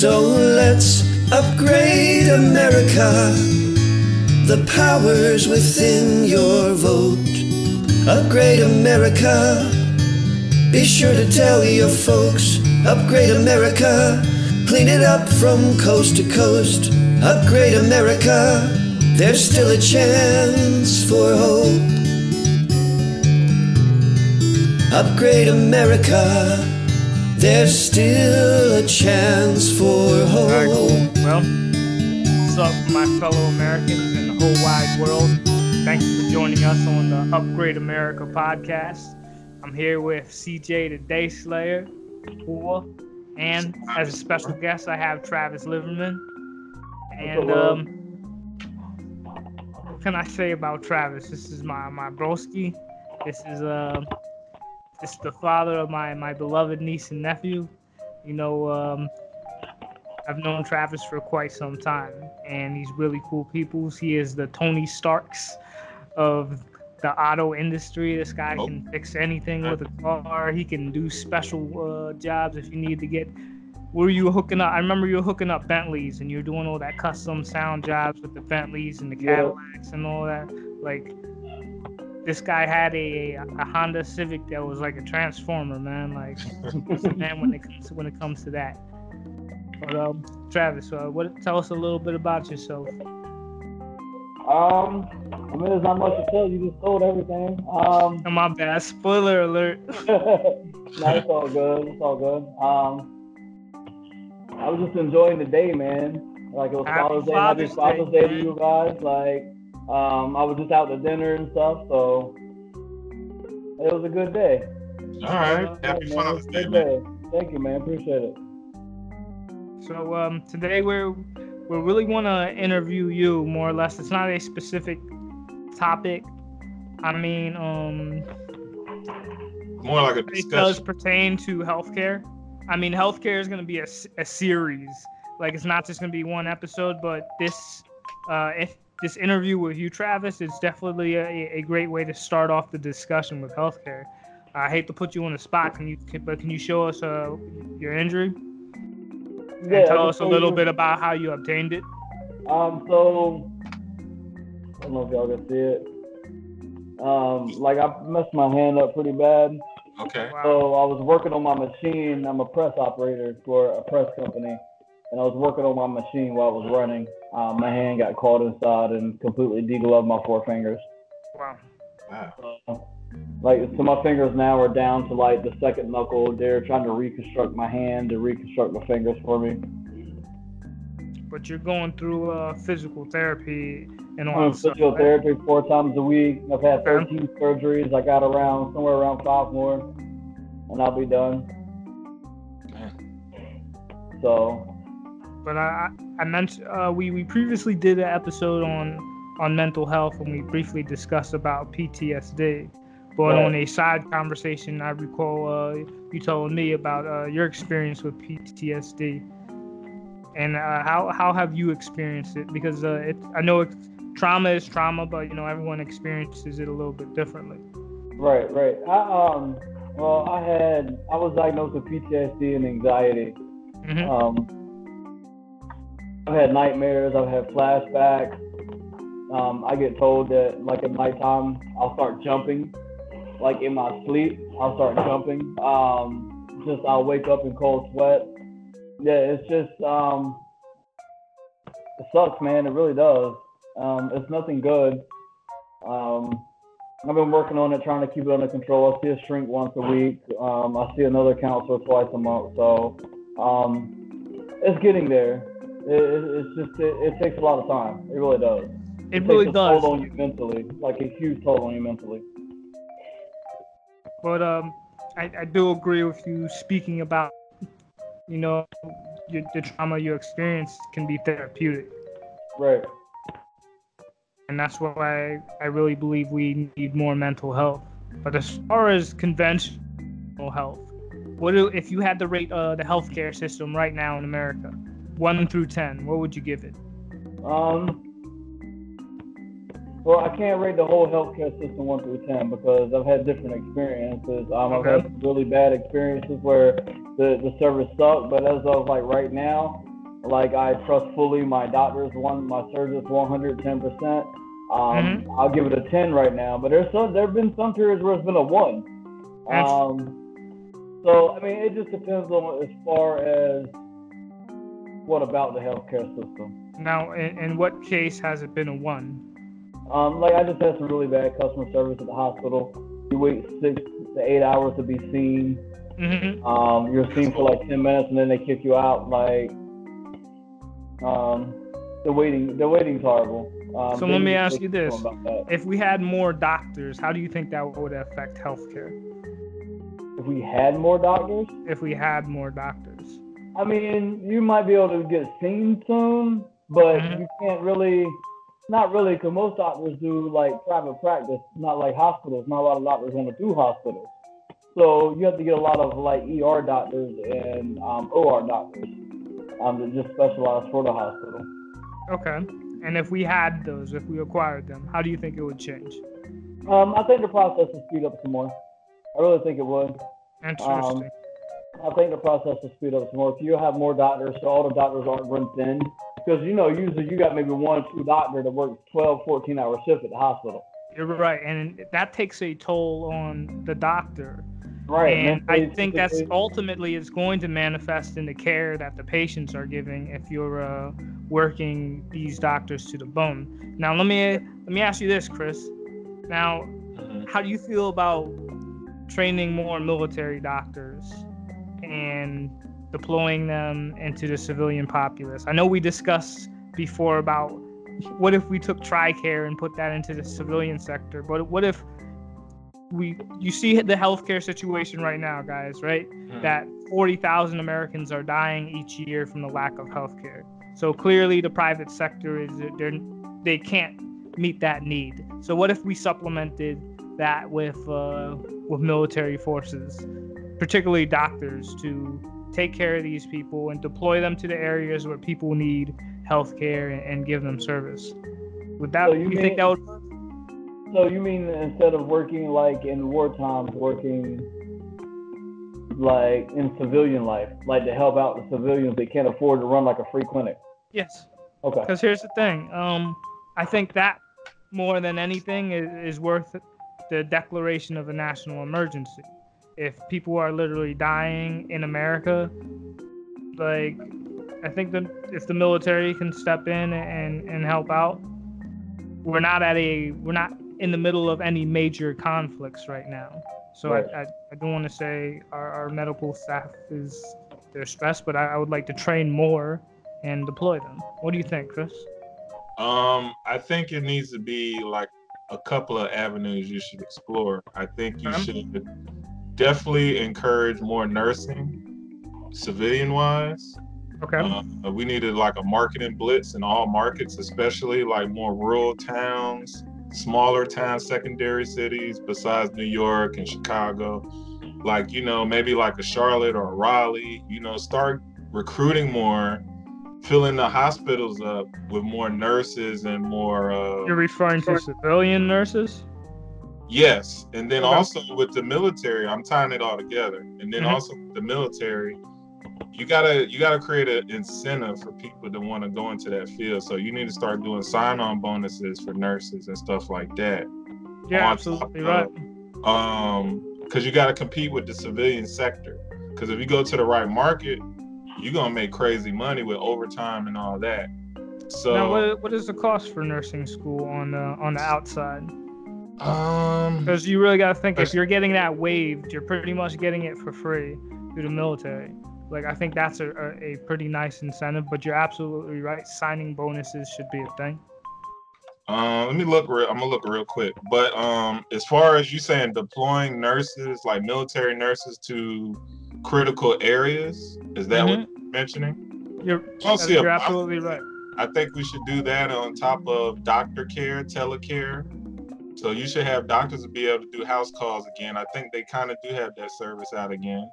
So let's upgrade America. The power's within your vote. Upgrade America. Be sure to tell your folks. Upgrade America. Clean it up from coast to coast. Upgrade America. There's still a chance for hope. Upgrade America. There's still a chance for hope. Alright, cool. Well, what's up, my fellow Americans and the whole wide world? Thank you for joining us on the Upgrade America podcast. I'm here with CJ the Day Slayer, Poor, and as a special guest, I have Travis Liverman. And what can I say about Travis? This is my broski. This is It's the father of my beloved niece and nephew. You know, I've known Travis for quite some time, and he's really cool people. He is the Tony Starks of the auto industry. This guy can fix anything with a car. He can do special jobs if you need to get. Were you hooking up? I remember you were hooking up Bentleys, and you were doing all that custom sound jobs with the Bentleys and the Cadillacs and all that. Like, this guy had a Honda Civic that was like a transformer, man. Like, man, when it comes to that. But Travis, tell us a little bit about yourself. I mean, there's not much to tell. You just told everything. My bad. Spoiler alert. No, it's all good. It's all good. I was just enjoying the day, man. Like, it was Father's Day to you guys. Like. I was just out to dinner and stuff, so it was a good day. All right. Happy Father's Day, man. Thank you, man. Appreciate it. So today we really want to interview you, more or less. It's not a specific topic. I mean, more like a discussion. It does pertain to healthcare. I mean, healthcare is going to be a series. Like, it's not just going to be one episode, but this interview with you, Travis, is definitely a great way to start off the discussion with healthcare. I hate to put you on the spot, can you show us your injury? Yeah, and tell us a little bit about how you obtained it. So I don't know if y'all can see it. Like, I messed my hand up pretty bad. Okay. Wow. So I was working on my machine. I'm a press operator for a press company, and I was working on my machine while I was running. My hand got caught inside and completely degloved my four fingers. Wow. So my fingers now are down to like the second knuckle. They're trying to reconstruct my hand, to reconstruct my fingers for me. But you're going through physical therapy and all that stuff. Physical therapy 4 times a week. I've had 13 surgeries. I got somewhere around 5 more, and I'll be done. So. But I mentioned we previously did an episode on mental health, and we briefly discussed about PTSD. But on a side conversation, I recall you told me about your experience with PTSD, and how have you experienced it? Because I know trauma is trauma, but you know, everyone experiences it a little bit differently. Right. I was diagnosed with PTSD and anxiety. Mm-hmm. I've had nightmares, I've had flashbacks. I get told that, like, at nighttime, I'll start jumping. Like, in my sleep, I'll start jumping. I'll wake up in cold sweat. Yeah, it's just, it sucks, man. It really does. It's nothing good. I've been working on it, trying to keep it under control. I see a shrink once a week. I see another counselor twice a month. So, it's getting there. It takes a lot of time. It really does. It really does. It takes a toll on you mentally, like a huge toll on you mentally. But I do agree with you speaking about, you know, the trauma you experience can be therapeutic. Right. And that's why I really believe we need more mental health. But as far as conventional health, if you had to rate the healthcare system right now in America, 1 through 10, what would you give it? Well, I can't rate the whole healthcare system 1 through 10 because I've had different experiences. I've had really bad experiences where the service sucked, but as of like right now, Like, I trust fully my doctors, my surgeons 110%. I'll give it a 10 right now, but there've been some periods where it's been a 1. So I mean, it just depends on as far as what about the healthcare system. Now, in what case has it been a 1? Like, I just had some really bad customer service at the hospital. You wait 6 to 8 hours to be seen. You're seen for like 10 minutes, and then they kick you out. Like, the waiting's horrible. So let me ask you this: if we had more doctors, how do you think that would affect healthcare? If we had more doctors? If we had more doctors. I mean, you might be able to get seen soon, but you can't really, not really, because most doctors do like private practice, not like hospitals. Not a lot of doctors want to do hospitals. So you have to get a lot of like ER doctors and OR doctors that just specialize for the hospital. Okay. And if we had those, if we acquired them, how do you think it would change? I think the process would speed up some more. I really think it would. Interesting. I think the process would speed up some more. If you have more doctors, so all the doctors aren't run thin. Because, you know, usually you got maybe 1 or 2 doctors that work 12, 14-hour shifts at the hospital. You're right. And that takes a toll on the doctor. Right. And I think that's ultimately is going to manifest in the care that the patients are giving if you're working these doctors to the bone. Now, let me ask you this, Chris. Now, how do you feel about training more military doctors and deploying them into the civilian populace? I know we discussed before about what if we took TRICARE and put that into the civilian sector, but what if you see the healthcare situation right now, guys, right? That 40,000 Americans are dying each year from the lack of healthcare. So clearly the private sector they can't meet that need. So what if we supplemented that with military forces, particularly doctors, to take care of these people and deploy them to the areas where people need healthcare and give them service? Would that, think that would work? So you mean instead of working like in wartime, working like in civilian life, like to help out the civilians that can't afford to run like a free clinic? Yes. Okay. Because here's the thing. I think that more than anything is worth the declaration of a national emergency. If people are literally dying in America, like I think that if the military can step in and help out, we're not in the middle of any major conflicts right now. So right. I don't want to say our medical staff they're stressed, but I would like to train more and deploy them. What do you think, Chris? I think it needs to be like a couple of avenues you should explore. I think you should definitely encourage more nursing, civilian-wise. Okay. We needed like a marketing blitz in all markets, especially like more rural towns, smaller towns, secondary cities besides New York and Chicago. Like, you know, maybe like a Charlotte or a Raleigh, you know, start recruiting more, filling the hospitals up with more nurses and more... You're referring to civilian nurses? Yes. And then also with the military, I'm tying it all together. And then also with the military... You gotta create an incentive for people to want to go into that field. So you need to start doing sign-on bonuses for nurses and stuff like that. Yeah, absolutely right. Because you gotta compete with the civilian sector. Because if you go to the right market, you're gonna make crazy money with overtime and all that. So now, what is the cost for nursing school on the outside? Because you really gotta think, if you're getting that waived, you're pretty much getting it for free through the military. Like, I think that's a pretty nice incentive, but you're absolutely right. Signing bonuses should be a thing. Let me look. I'm gonna look real quick. But as far as you saying deploying nurses, like military nurses, to critical areas, is that what you're mentioning? You're absolutely right. I think we should do that on top of doctor care, telecare. So you should have doctors be able to do house calls again. I think they kind of do have that service out again.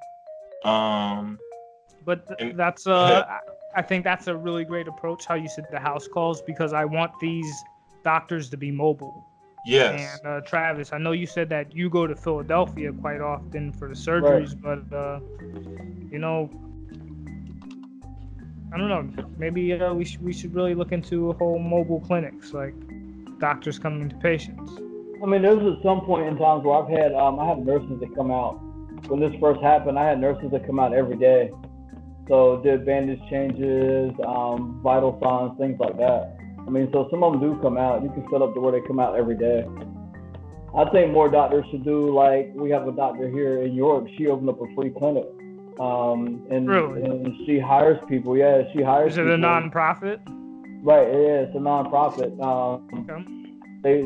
But that's I think that's a really great approach, how you said the house calls, because I want these doctors to be mobile. Yes. And Travis, I know you said that you go to Philadelphia quite often for the surgeries, but you know, I don't know. Maybe we should really look into whole mobile clinics, like doctors coming to patients. I mean, there's some point in times where I've had I had nurses that come out. When this first happened, I had nurses that come out every day, so did bandage changes, vital signs, things like that. I mean, so some of them do come out. You can set up to where they come out every day. I think more doctors should do, like, we have a doctor here in York. She opened up a free clinic. And she hires people. Yeah, she hires people. Is it a non-profit? Right, yeah, it's a non-profit. Okay.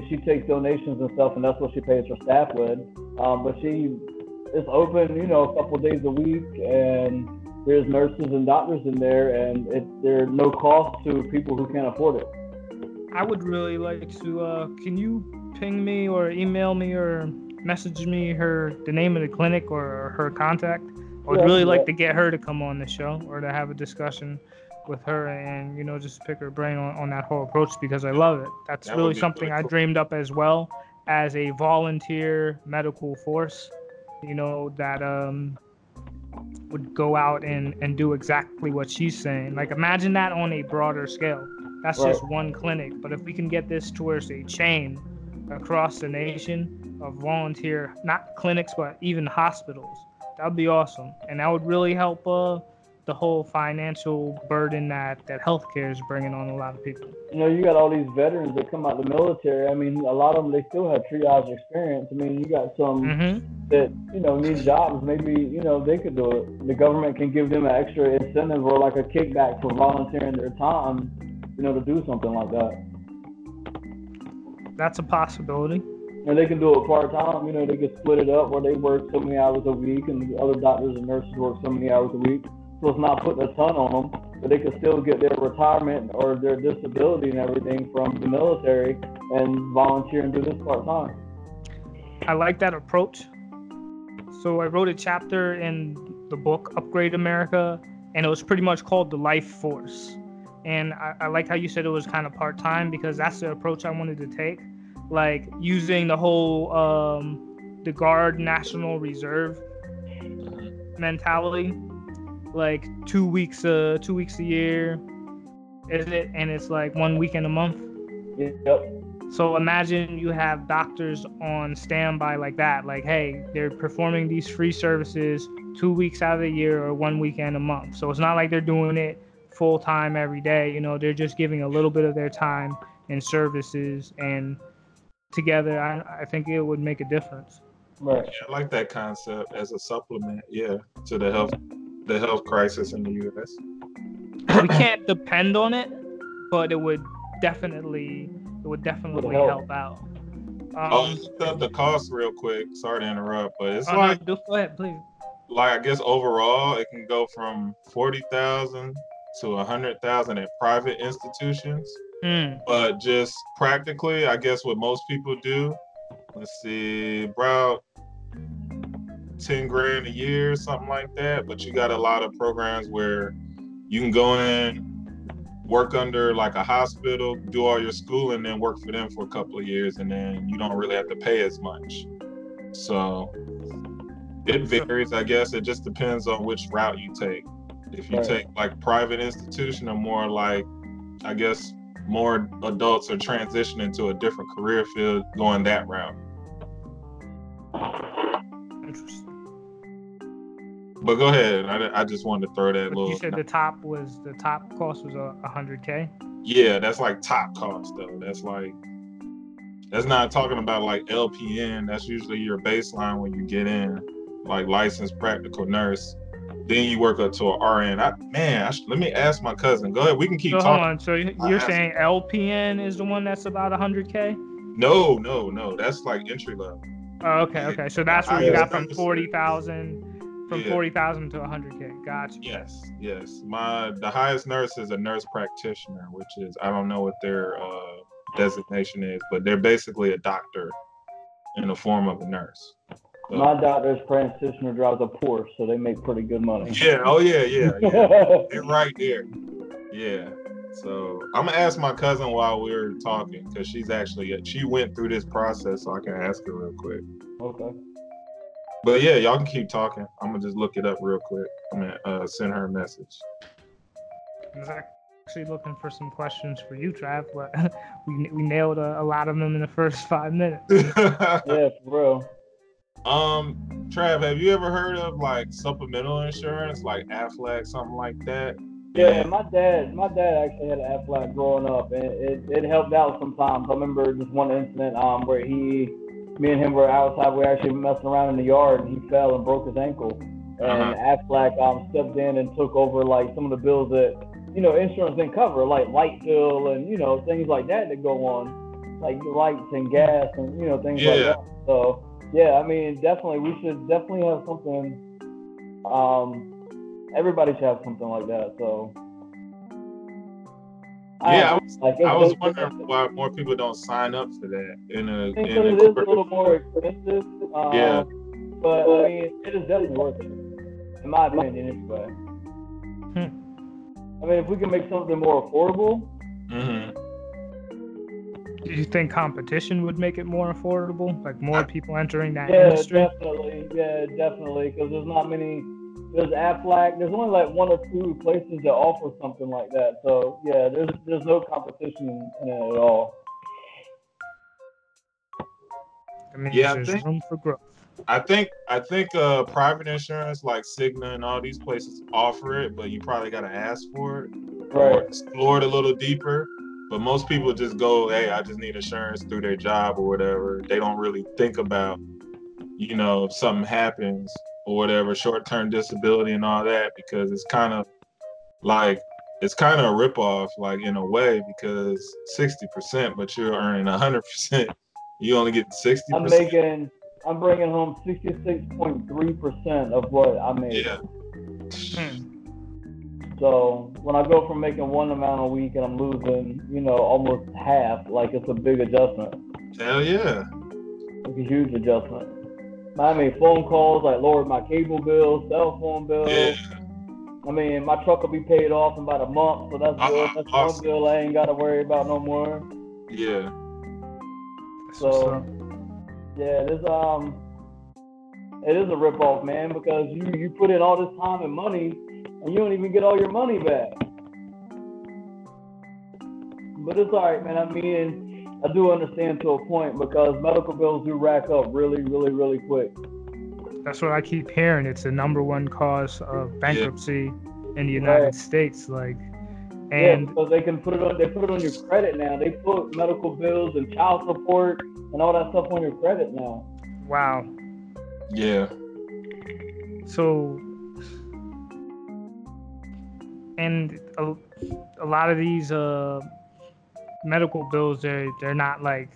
She takes donations and stuff, and that's what she pays her staff with. But it's open, you know, a couple of days a week, and there's nurses and doctors in there, and there's no cost to people who can't afford it. I would really like to, can you ping me or email me or message me the name of the clinic or her contact? I would really like to get her to come on the show or to have a discussion with her and, you know, just pick her brain on that whole approach, because I love it. That really something really cool. I dreamed up as well as a volunteer medical force, you know, that would go out and do exactly what she's saying. Like, imagine that on a broader scale. That's right. Just one clinic. But if we can get this towards a chain across the nation of volunteer, not clinics, but even hospitals, that would be awesome. And that would really help the whole financial burden that healthcare is bringing on a lot of people. You know, you got all these veterans that come out of the military. I mean, a lot of them, they still have triage experience. I mean, you got some that, you know, need jobs. Maybe, you know, they could do it. The government can give them an extra incentive or like a kickback for volunteering their time, you know, to do something like that. That's a possibility. And they can do it part-time, you know, they can split it up where they work so many hours a week and the other doctors and nurses work so many hours a week. So it's not putting a ton on them, but they can still get their retirement or their disability and everything from the military and volunteer and do this part-time. I like that approach. So I wrote a chapter in the book, Upgrade America, and it was pretty much called The Life Force. And I like how you said it was kind of part-time, because that's the approach I wanted to take. Like using the whole the Guard National Reserve mentality, like 2 weeks a year, is it? And it's like one weekend a month. Yep. So imagine you have doctors on standby like that, like, hey, they're performing these free services 2 weeks out of the year or one weekend a month. So it's not like they're doing it full time every day. You know, they're just giving a little bit of their time and services, and together I think it would make a difference. Right. Yeah, I like that concept as a supplement, yeah, to the health crisis in the U.S. We can't depend on it, but it would definitely help out. Look up the cost real quick. Sorry to interrupt, but it's go ahead, please. Like, I guess overall it can go from 40,000 to 100,000 at private institutions. But just practically, I guess what most people do, let's see, about 10 grand a year, something like that. But you got a lot of programs where you can go in, work under like a hospital, do all your school, and then work for them for a couple of years, and then you don't really have to pay as much. So it varies, I guess. It just depends on which route you take. If you take like private institution, or more like, I guess, more adults are transitioning to a different career field going that route. Interesting. But go ahead. I just wanted to throw that little. You said the top cost was $100K? Yeah, that's like top cost though. That's not talking about like LPN. That's usually your baseline when you get in, like licensed practical nurse. Then you work up to an RN. Let me ask my cousin. Go ahead. We can keep talking. Hold on. So you're saying LPN is the one that's about 100K? No. That's like entry level. Oh, okay. So that's where you got from 40,000 to 100K. Gotcha. Yes. The highest nurse is a nurse practitioner, which is, I don't know what their designation is, but they're basically a doctor in the form of a nurse. My doctor's practitioner drives a Porsche, so they make pretty good money. Yeah. Oh, yeah. They're right there. Yeah. So I'm going to ask my cousin while we're talking, because she went through this process, so I can ask her real quick. Okay. But yeah, y'all can keep talking. I'm going to just look it up real quick. I'm going to send her a message. was actually looking for some questions for you, Trav, but we nailed a lot of them in the first 5 minutes. Yeah, for real. Trav, have you ever heard of like supplemental insurance, like Aflac, something like that? Yeah, my dad actually had an Aflac growing up, and it helped out sometimes. I remember just one incident where me and him were outside. We were actually messing around in the yard, and he fell and broke his ankle. And Aflac stepped in and took over like some of the bills that, you know, insurance didn't cover, like light bill and, you know, things like that that go on, like lights and gas and, you know, things like that. So yeah, I mean, definitely we should definitely have something. Everybody should have something like that. So yeah, I was wondering why more people don't sign up for that. Because it is a little more expensive. Yeah, but I mean, it is definitely worth it, in my opinion, anyway. I mean, if we can make something more affordable. Do you think competition would make it more affordable? Like more people entering that industry? Yeah, definitely. Because there's not many. There's Aflac. There's only like one or two places that offer something like that. So yeah, there's no competition in it at all. I mean, there's room for growth. I think private insurance like Cigna and all these places offer it, but you probably gotta ask for it, right? Or explore it a little deeper. But most people just go, hey, I just need insurance through their job or whatever. They don't really think about, you know, if something happens or whatever, short-term disability and all that, because it's kind of a ripoff, like in a way, because 60%, but you're earning 100%. You only get 60%. I'm bringing home 66.3% of what I made. Yeah. So when I go from making one amount a week and I'm losing, you know, almost half, like it's a big adjustment. Hell yeah. It's a huge adjustment. I made phone calls, I lowered my cable bills, cell phone bills. Yeah. I mean, my truck will be paid off in about a month, so that's good. That's awesome. One bill I ain't got to worry about no more. Yeah. So. Yeah, it is a ripoff, man, because you put in all this time and money, and you don't even get all your money back. But it's all right, man. I mean, I do understand to a point, because medical bills do rack up really, really, really quick. That's what I keep hearing. It's the number one cause of bankruptcy in the United States. Like, and so they can put it on. They put it on your credit now. They put medical bills and child support and all that stuff on your credit now. Wow. Yeah. So, and a lot of these medical bills, they're not like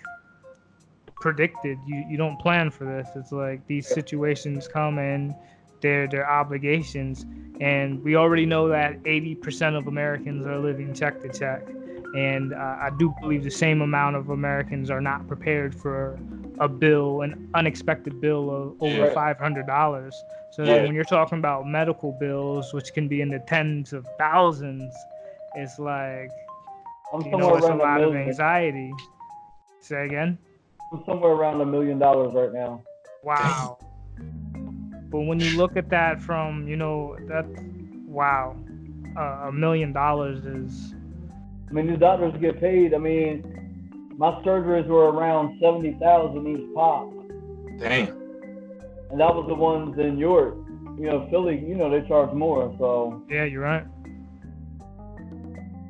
predicted. You don't plan for this. It's like these situations come and they're obligations. And we already know that 80% of Americans are living check to check. And I do believe the same amount of Americans are not prepared for a bill, an unexpected bill of over $500. So when you're talking about medical bills, which can be in the tens of thousands, it's like, it's a lot of anxiety. Say again? I'm somewhere around $1 million right now. Wow. But when you look at that from, you know, that's, wow, $1 million is... I mean, these doctors get paid. I mean, my surgeries were around $70,000 each pop. Dang. And that was the ones in York. You know, Philly, you know, they charge more, so. Yeah, you're right.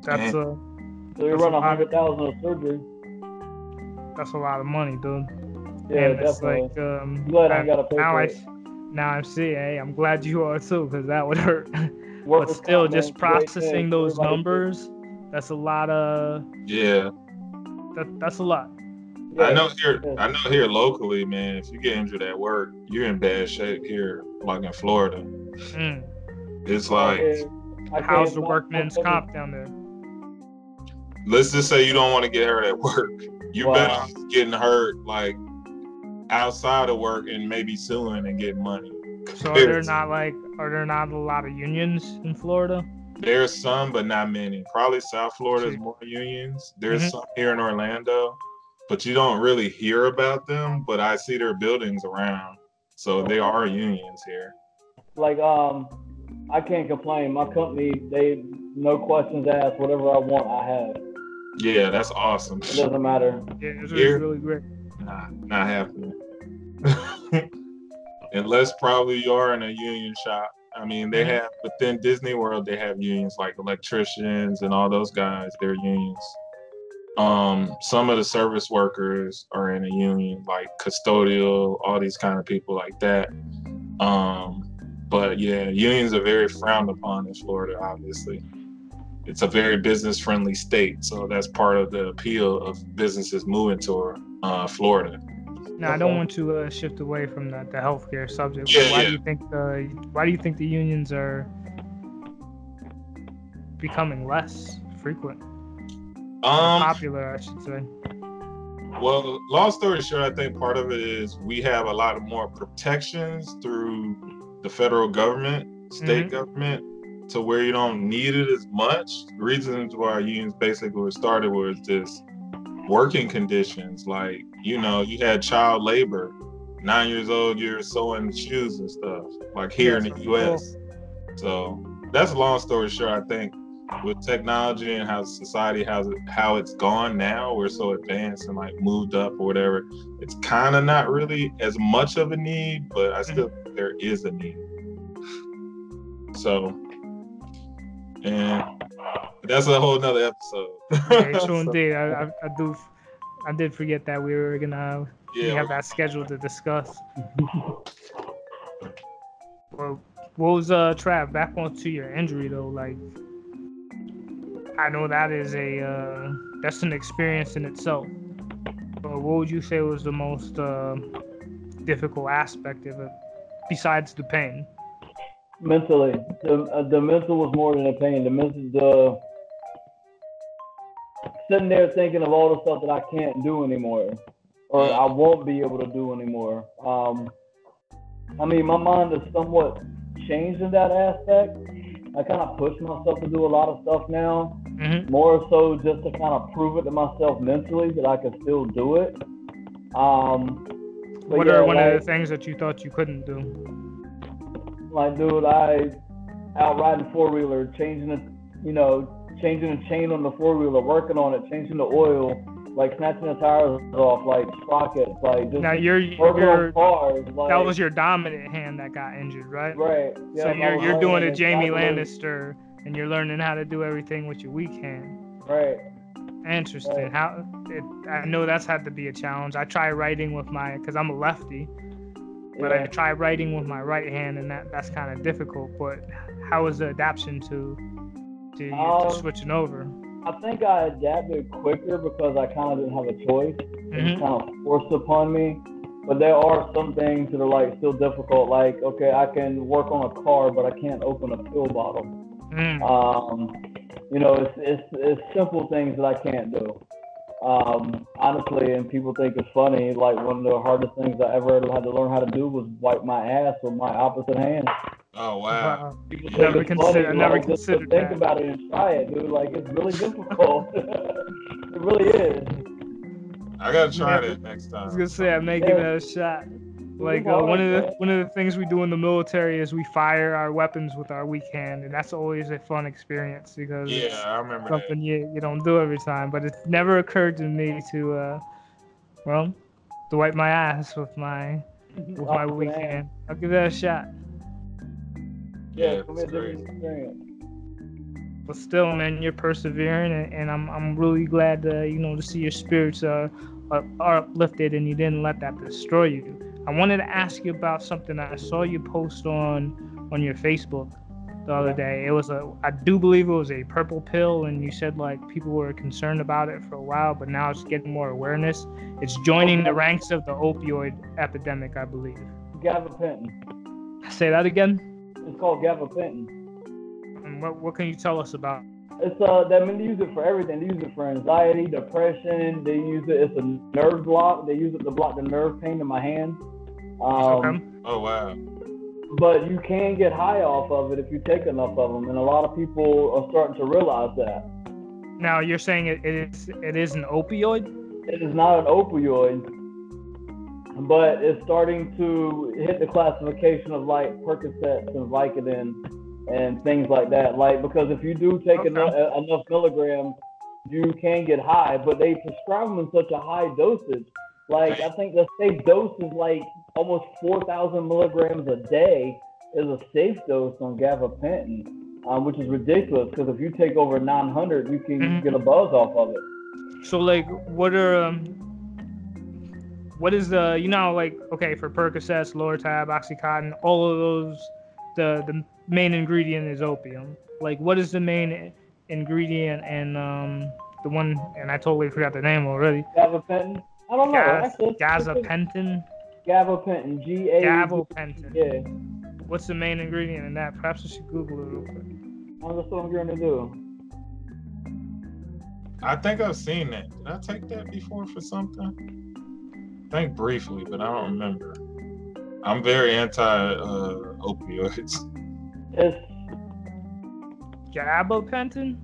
That's so you run $100,000 of surgery. That's a lot of money, dude. Yeah, and it's definitely. Like, I'm glad you are too, because that would hurt. But still, just processing those numbers. That's a lot of that's a lot. Yeah, I know here locally, man, if you get injured at work, you're in bad shape here, like in Florida. It's like, how's the workman's comp down there? Let's just say you don't want to get hurt at work. You're better getting hurt like outside of work and maybe suing and getting money. So are there not a lot of unions in Florida? There's some, but not many. Probably South Florida is more unions. There's some here in Orlando, but you don't really hear about them, but I see their buildings around. So they are unions here. Like, I can't complain. My company, they no questions asked. Whatever I want, I have. Yeah, that's awesome. It doesn't matter. Yeah, it's really great. Nah, not happening. Unless probably you are in a union shop. I mean, they have, but then Disney World, they have unions like electricians and all those guys. They're unions. Some of the service workers are in a union, like custodial, all these kind of people like that. But yeah, unions are very frowned upon in Florida, obviously. It's a very business-friendly state, so that's part of the appeal of businesses moving to Florida. Now, I don't want to shift away from the healthcare subject, but why do you think the unions are becoming less frequent? Popular, I should say. Well, long story short, I think part of it is we have a lot more protections through the federal government, state government, to where you don't need it as much. The reasons why unions basically were started was just working conditions. Like, you know, you had child labor, 9 years old, you're sewing shoes and stuff, like here in the U.S. Cool. So that's a long story short. I think with technology and how society has how it's gone now, we're so advanced and like moved up or whatever, it's kind of not really as much of a need, but I still think there is a need. So, and that's a whole nother episode. Okay, true. Indeed. I did forget that we were gonna have that scheduled to discuss. Well, what was Trav, back onto your injury though, like I know that is that's an experience in itself. But what would you say was the most difficult aspect of it, besides the pain? Mentally, the mental was more than the pain. The mental, sitting there thinking of all the stuff that I can't do anymore, or I won't be able to do anymore. I mean, my mind is somewhat changed in that aspect. I kind of push myself to do a lot of stuff now, more so just to kind of prove it to myself mentally that I can still do it. What are one of the things that you thought you couldn't do? Like, dude, I out riding four-wheeler, changing the chain on the four-wheeler, working on it, changing the oil, like snatching the tires off, like sprockets, like just now you're cars, like, that was your dominant hand that got injured, right? Right. Yeah, so you're doing a Jamie Lannister, and you're learning how to do everything with your weak hand. Right. Interesting. Right. I know that's had to be a challenge. I try writing with because I'm a lefty, but I try writing with my right hand, and that's kind of difficult. But how was the adaptation to switching over? I think I adapted quicker because I kind of didn't have a choice. It was kind of forced upon me. But there are some things that are like still difficult. Like, okay, I can work on a car, but I can't open a pill bottle. It's simple things that I can't do. Honestly, and people think it's funny. Like, one of the hardest things I ever had to learn how to do was wipe my ass with my opposite hand. Oh wow! I never considered that. Think about it and try it, dude. Like, it's really difficult. It really is. I gotta try it next time. I was gonna say, I may give it a shot. Like one of the things we do in the military is we fire our weapons with our weak hand, and that's always a fun experience because it's something you don't do every time. But it never occurred to me to wipe my ass with my weak hand. I'll give that a shot. Yeah, it's great. But still, man, you're persevering, and I'm really glad to see your spirits are uplifted, and you didn't let that destroy you. I wanted to ask you about something I saw you post on your Facebook the other day. It was I do believe it was a purple pill, and you said like people were concerned about it for a while, but now it's getting more awareness. It's joining the ranks of the opioid epidemic, I believe. Gabapentin. Say that again? It's called gabapentin. And what can you tell us about? It's that they use it for everything. They use it for anxiety, depression. They use it. It's a nerve block. They use it to block the nerve pain in my hand. Oh wow! But you can get high off of it if you take enough of them, and a lot of people are starting to realize that. Now you're saying it is an opioid? It is not an opioid, but it's starting to hit the classification of like Percocet and Vicodin and things like that. Like, because if you do take enough milligrams, you can get high, but they prescribe them in such a high dosage. Like, I think the safe dose is like almost 4,000 milligrams a day is a safe dose on gabapentin, which is ridiculous, because if you take over 900, you can get a buzz off of it. So, like, what is the, you know, like, okay, for Percocet, Loratab, Oxycontin, all of those, the main ingredient is opium. Like, what is the main ingredient and the one, and I totally forgot the name already. Gabapentin? I don't know. Gabapentin? Gabapentin. G-A. Gabapentin. Yeah. What's the main ingredient in that? Perhaps I should Google it real quick. That's what I'm going to do. I think I've seen that. Did I take that before for something? I think briefly, but I don't remember. I'm very anti-opioids. It's gabapentin?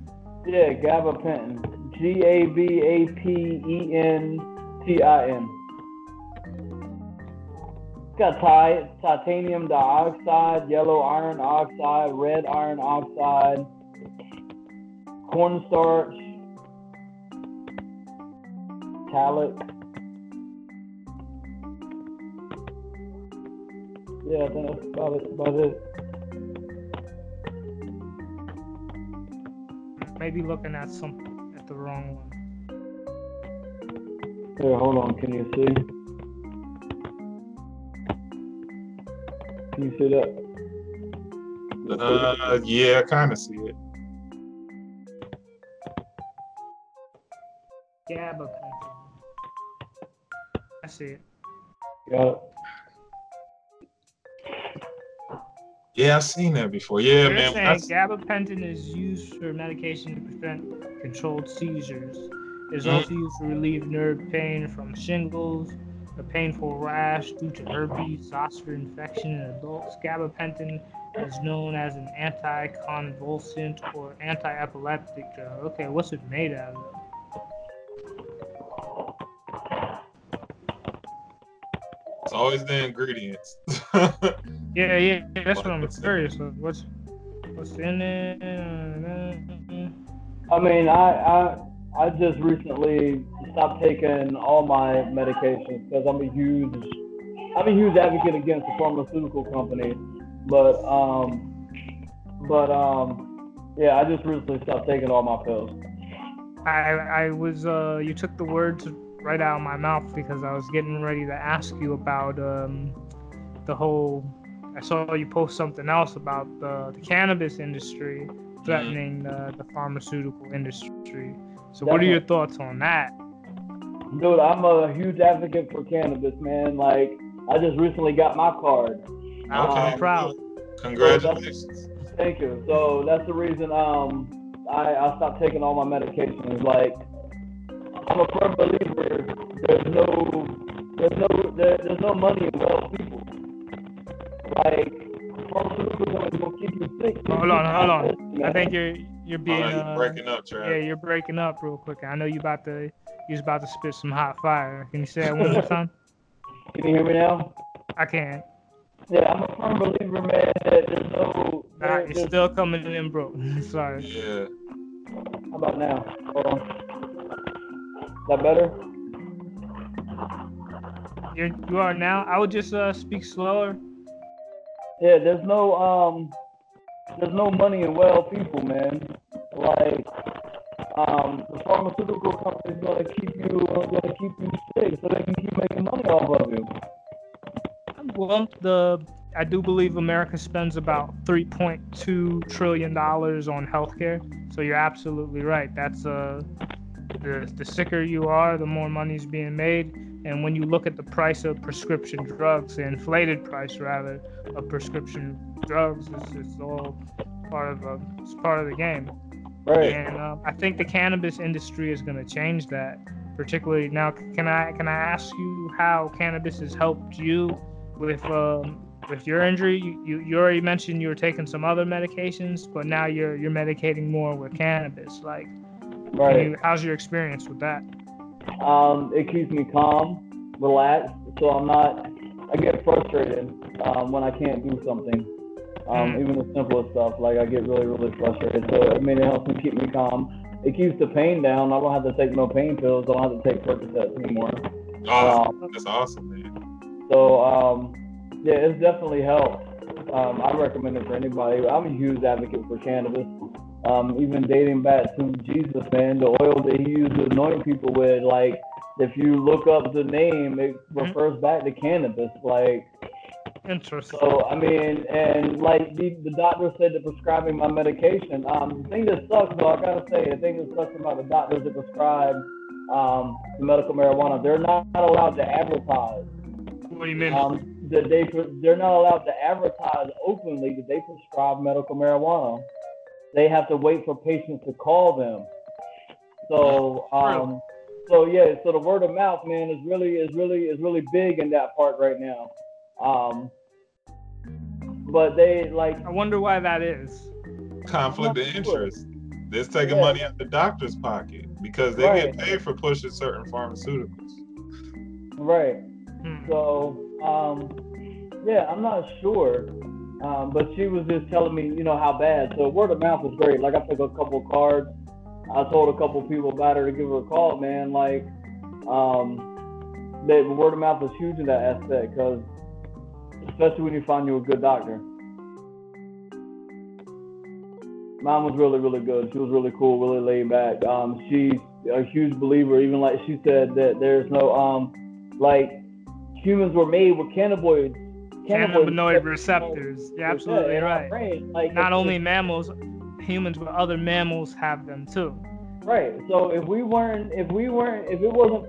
Yeah, gabapentin. G-A-B-A-P-E-N-T-I-N. It's got titanium dioxide, yellow iron oxide, red iron oxide, cornstarch, talc. Yeah, I think that's about it. Maybe looking at something at the wrong one. Here, hold on. Can you see? Can you see that? Yeah, I kind of see it. Gabapentin. I see it. Got it. Yeah, I've seen that before. Yeah, you're man. Saying gabapentin is used for medication to prevent controlled seizures. It's also used to relieve nerve pain from shingles, a painful rash due to herpes, zoster infection in adults. Gabapentin is known as an anticonvulsant or anti-epileptic drug. Okay, what's it made out of? It's always the ingredients. Yeah, that's what I'm curious of. What's in it? I mean, I just recently stopped taking all my medications because I'm a huge advocate against the pharmaceutical company. But yeah, I just recently stopped taking all my pills. I was you took the words right out of my mouth, because I was getting ready to ask you about the whole. I saw you post something else about the cannabis industry threatening the pharmaceutical industry. So what are your thoughts on that? Dude, I'm a huge advocate for cannabis, man. Like, I just recently got my card. Okay. I'm proud. Congratulations. So thank you. So that's the reason I stopped taking all my medications. Like, I'm a firm believer there's no money in wealth people. Like, hold on. I think you're being breaking up, Trav. Yeah, you're breaking up real quick. I know you're about to spit some hot fire. Can you say that one more time? Can you hear me now? I can. Yeah, I'm a firm believer, man, that there's no. Nah, it's still coming in, bro. Sorry. Yeah. How about now? Hold on. Is that better? You are now. I would just speak slower. Yeah, there's no money in well people, man. Like, the pharmaceutical company's gonna keep you sick so they can keep making money off of you. Well, I do believe America spends about $3.2 trillion on healthcare. So you're absolutely right. That's the sicker you are, the more money's being made. And when you look at the price of prescription drugs, the inflated price rather of prescription drugs, it's all part of the game. Right. And I think the cannabis industry is going to change that, particularly now. Can I ask you how cannabis has helped you with your injury? You already mentioned you were taking some other medications, but now you're medicating more with cannabis. Like, right. How's your experience with that? It keeps me calm, relaxed, so I get frustrated when I can't do something. even the simplest stuff. Like, I get really, really frustrated. So, I mean, it helps me keep me calm. It keeps the pain down. I don't have to take no pain pills. I don't have to take Percocet anymore. Oh, that's awesome, man. So, yeah, it's definitely helped. I recommend it for anybody. I'm a huge advocate for cannabis. Even dating back to Jesus, man, the oil that he used to anoint people with, like, if you look up the name, it refers back to cannabis. Like, interesting. So, I mean, and like the doctor said that prescribing my medication, the thing that sucks, though, I gotta say, the thing that sucks about the doctors that prescribe the medical marijuana, they're not allowed to advertise. What do you mean? That they're not allowed to advertise openly that they prescribe medical marijuana. They have to wait for patients to call them. So, so yeah, so the word of mouth, man, is really big in that part right now. But they like. I wonder why that is. Conflict of interest. They're taking money out of the doctor's pocket because they get paid for pushing certain pharmaceuticals. Right. So, yeah, I'm not sure. But she was just telling me, you know, how bad. So word of mouth is great. Like, I took a couple cards. I told a couple people about her to give her a call, man. Like, the word of mouth is huge in that aspect, because especially when you find you a good doctor. Mom was really, really good. She was really cool, really laid back. She's a huge believer. Even like she said that there's no, like, humans were made with cannabinoid receptors. You're absolutely right. Like, not only mammals, humans with other mammals have them too. Right. So if it wasn't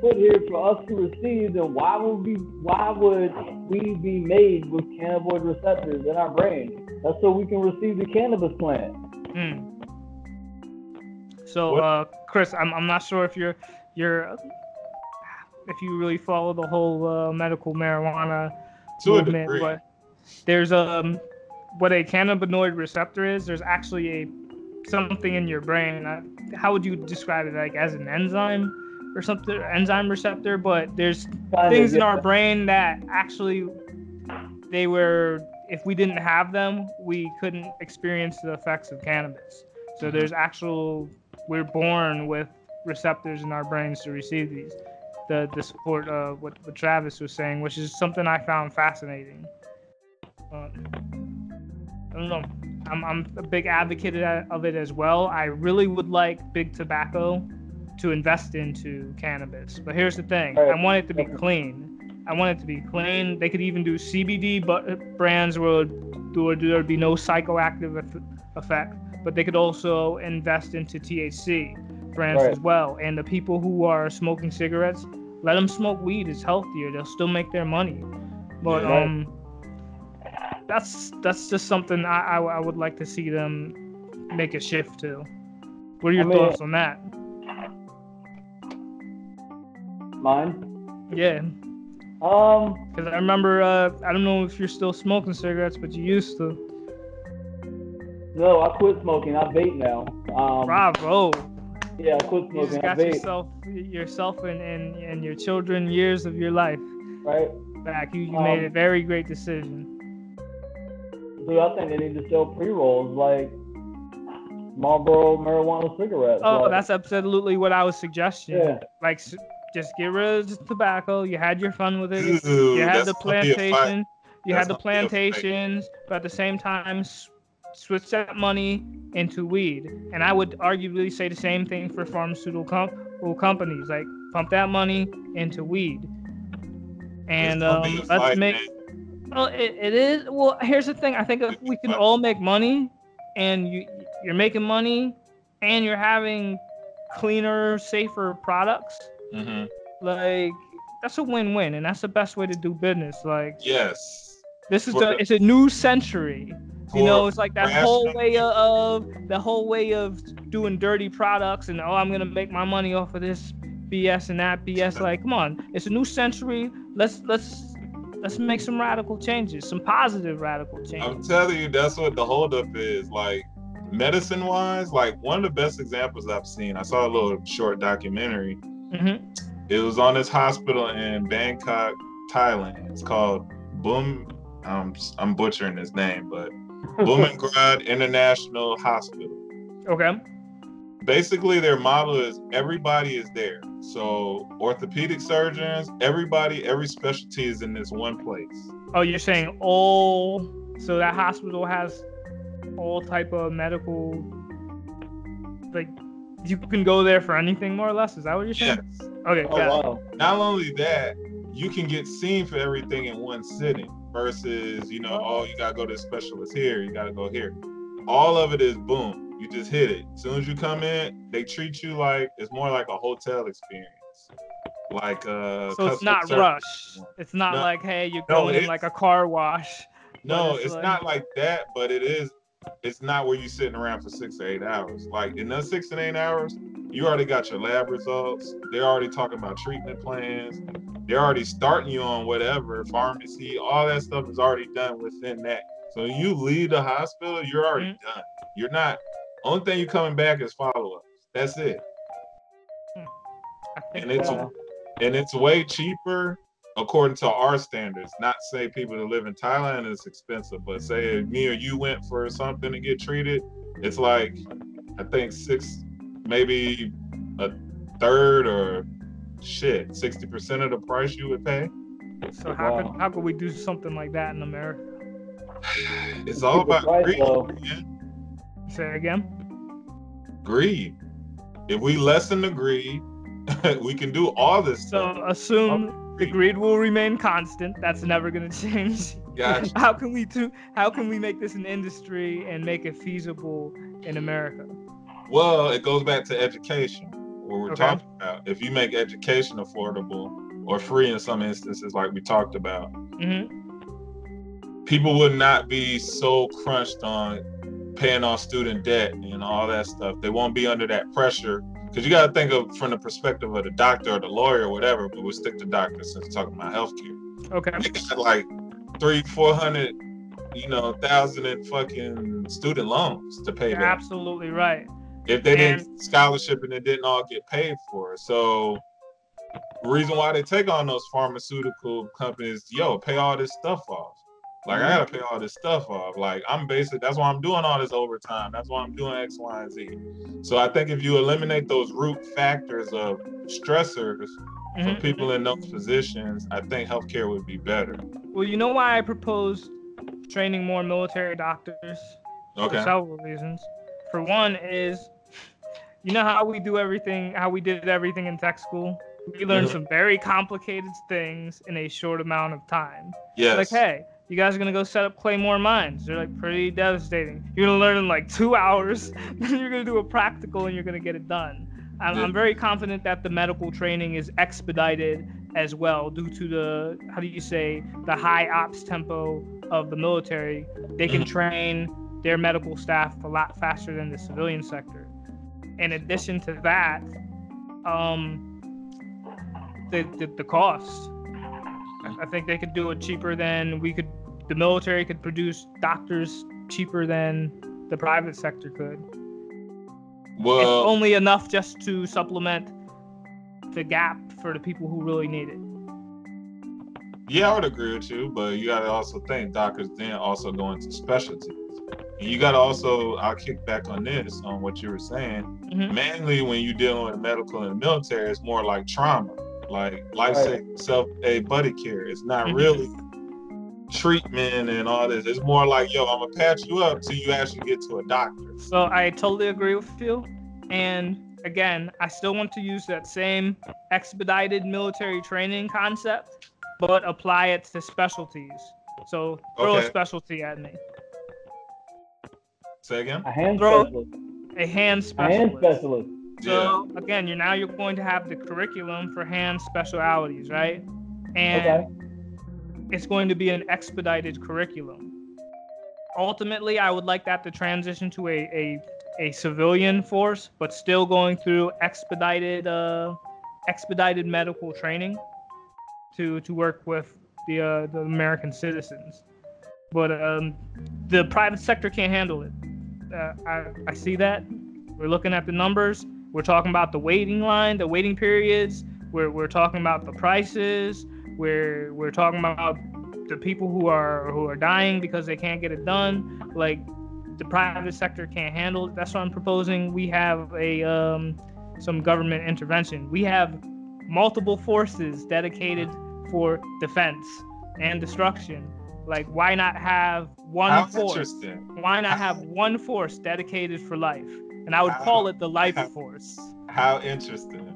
put here for us to receive, then why would we be made with cannabinoid receptors in our brain? That's so we can receive the cannabis plant. So, Chris, I'm not sure if you really follow the whole medical marijuana movement, but there's what a cannabinoid receptor is. There's actually something in your brain. How would you describe it? Like, as an enzyme or something, enzyme receptor? But there's things in our brain that actually they were. If we didn't have them, we couldn't experience the effects of cannabis. So there's we're born with receptors in our brains to receive these. The support of what Travis was saying, which is something I found fascinating. I don't know. I'm a big advocate of it as well. I really would like big tobacco to invest into cannabis. But here's the thing. I want it to be clean. They could even do CBD, but brands where there'd be no psychoactive effect. But they could also invest into THC brands as well. And the people who are smoking cigarettes, let them smoke weed. It's healthier. They'll still make their money. But that's just something I would like to see them make a shift to. What are your thoughts on that? Mine? Yeah. Because I remember, I don't know if you're still smoking cigarettes, but you used to. No, I quit smoking. I vape now. Bravo. Yeah, I quit smoking. You just got yourself and your children years of your life back. You made a very great decision. Dude, I think they need to sell pre-rolls, like Marlboro marijuana cigarettes. Oh, that's absolutely what I was suggesting. Yeah. Like, just get rid of the tobacco. You had your fun with it. Dude, you had the plantations, but at the same time, switch that money into weed. And I would arguably say the same thing for pharmaceutical companies. Like, pump that money into weed. And well, it is. Well, here's the thing. I think if we can all make money, and you're making money, and you're having cleaner, safer products, like, that's a win-win, and that's the best way to do business. Like, yes, this is it's a new century. You know, it's like the whole way of doing dirty products, and I'm gonna make my money off of this BS and that BS. Like, come on, it's a new century. Let's make some radical changes, some positive radical changes. I'm telling you, that's what the holdup is. Like, medicine-wise, like, one of the best examples I've seen, I saw a little short documentary. It was on this hospital in Bangkok, Thailand. It's called I'm butchering his name, but Bumrungrad International Hospital. Okay. Basically, their model is everybody is there. So orthopedic surgeons, everybody, every specialty is in this one place. Oh, you're saying all, so that hospital has all type of medical, like you can go there for anything more or less? Is that what you're saying? Yes. Okay. Oh, wow. Not only that, you can get seen for everything in one sitting versus, you know, oh, you got to go to a specialist here, you got to go here. All of it is boom. You just hit it. As soon as you come in, they treat you like it's more like a hotel experience. Like so it's not rushed. It's not like, hey, you're going in like a car wash. No, it's not like that, but it is. It's not where you're sitting around for 6 to 8 hours. Like in those 6 and 8 hours, you already got your lab results. They're already talking about treatment plans. They're already starting you on whatever pharmacy. All that stuff is already done within that. So you leave the hospital, you're already done. You're not. Only thing you're coming back is follow-ups. That's it. And it's way cheaper according to our standards. Not say people that live in Thailand is expensive, but say if me or you went for something to get treated, it's like I think maybe a third or 60% of the price you would pay. So how could we do something like that in America? It's all about greed, man. Say again? Greed. If we lessen the greed, we can do all this stuff. So assume the greed will remain constant. That's never going to change. Gotcha. How can we make this an industry and make it feasible in America? Well, it goes back to education. What we're talking about. If you make education affordable or free in some instances, like we talked about, people would not be so crunched on paying off student debt and all that stuff. They won't be under that pressure, because you got to think of from the perspective of the doctor or the lawyer or whatever, but we'll stick to doctors since we're talking about healthcare. Okay. They got like 300-400, thousand in fucking student loans to pay back. You're absolutely right. If they didn't scholarship and it didn't all get paid for. So the reason why they take on those pharmaceutical companies, pay all this stuff off. Like, I gotta pay all this stuff off. Like, that's why I'm doing all this overtime. That's why I'm doing X, Y, and Z. So I think if you eliminate those root factors of stressors for people in those positions, I think healthcare would be better. Well, you know why I proposed training more military doctors? Okay. For several reasons. For one is, how we did everything in tech school? We learned some very complicated things in a short amount of time. Yes. Like, hey, you guys are going to go set up Claymore mines. They're like pretty devastating. You're going to learn in like 2 hours. Then you're going to do a practical and you're going to get it done. I'm very confident that the medical training is expedited as well due to the high ops tempo of the military. They can train their medical staff a lot faster than the civilian sector. In addition to that, the cost. I think they could do it cheaper than the military could produce doctors cheaper than the private sector could. Well, it's only enough just to supplement the gap for the people who really need it. Yeah, I would agree with you, but you got to also think doctors then also go into specialties. And you got to also, I'll kick back on this, on what you were saying. Mainly when you're dealing with medical and military, it's more like trauma. Like life-saving self-aid buddy care. It's not really treatment and all this. It's more like, I'm going to patch you up till you actually get to a doctor. So I totally agree with you. And again, I still want to use that same expedited military training concept, but apply it to specialties. So throw a specialty at me. Say again? A hand specialist. So again, you're going to have the curriculum for hand specialities, right? And it's going to be an expedited curriculum. Ultimately, I would like that to transition to a civilian force, but still going through expedited medical training to work with the American citizens. But the private sector can't handle it. I see that. We're looking at the numbers. We're talking about the waiting line, the waiting periods. We're talking about the prices. We're talking about the people who are dying because they can't get it done, like the private sector can't handle it. That's what I'm proposing. We have a some government intervention. We have multiple forces dedicated for defense and destruction. Like, why not have one force? Why not have one force dedicated for life? And I would call it the life force. How interesting.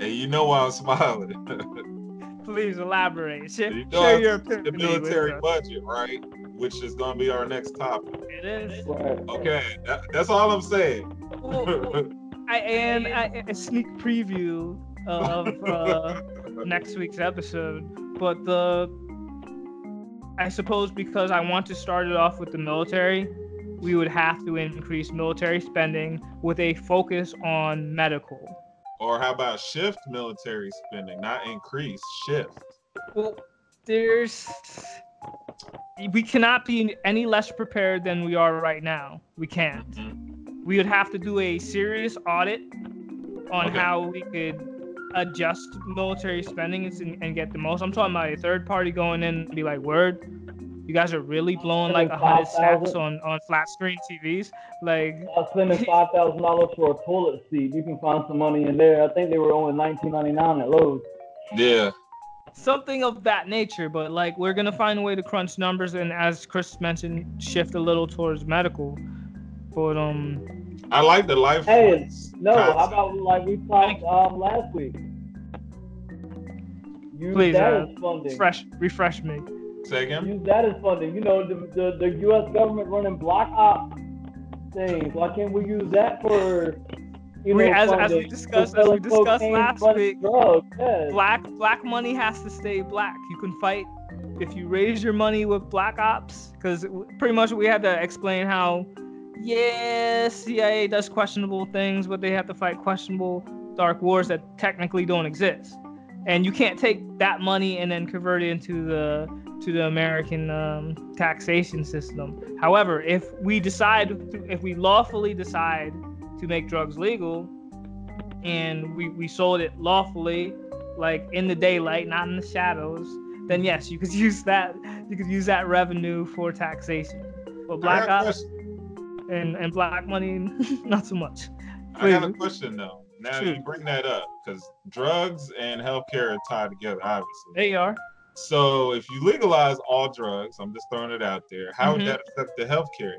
And you know why I'm smiling. Please elaborate. Share your opinion. The military budget, right? Which is going to be our next topic. It is. Okay, that's all I'm saying. Well, a sneak preview of next week's episode. But I suppose because I want to start it off with the military, we would have to increase military spending with a focus on medical. Or how about shift military spending, not increase, shift? Well, we cannot be any less prepared than we are right now. We can't. Mm-hmm. We would have to do a serious audit on how we could adjust military spending and get the most. I'm talking about a third party going in and be like, word, you guys are really blowing like 100 stacks on flat screen TVs. Like, I was spending $5,000 for a toilet seat. You can find some money in there. I think they were only $19.99 at Lowe's. Yeah. Something of that nature, but like, we're gonna find a way to crunch numbers and, as Chris mentioned, shift a little towards medical. But I like the life. Hey, no, how about like we talked last week? Please, refresh me. Use that as funding. You know, the U.S. government running black ops things. Why can't we use that for, you know, as we discussed last week, yes. Black money has to stay black. You can fight if you raise your money with black ops, because pretty much we had to explain how, CIA does questionable things, but they have to fight questionable dark wars that technically don't exist. And you can't take that money and then convert it into the American taxation system. However, if we lawfully decide to make drugs legal, and we sold it lawfully, like in the daylight, not in the shadows, then yes, you could use that. You could use that revenue for taxation. But black ops and black money, not so much. I have a question though. Now you bring that up, because drugs and healthcare are tied together, obviously. They are. So if you legalize all drugs, I'm just throwing it out there, how would that affect the healthcare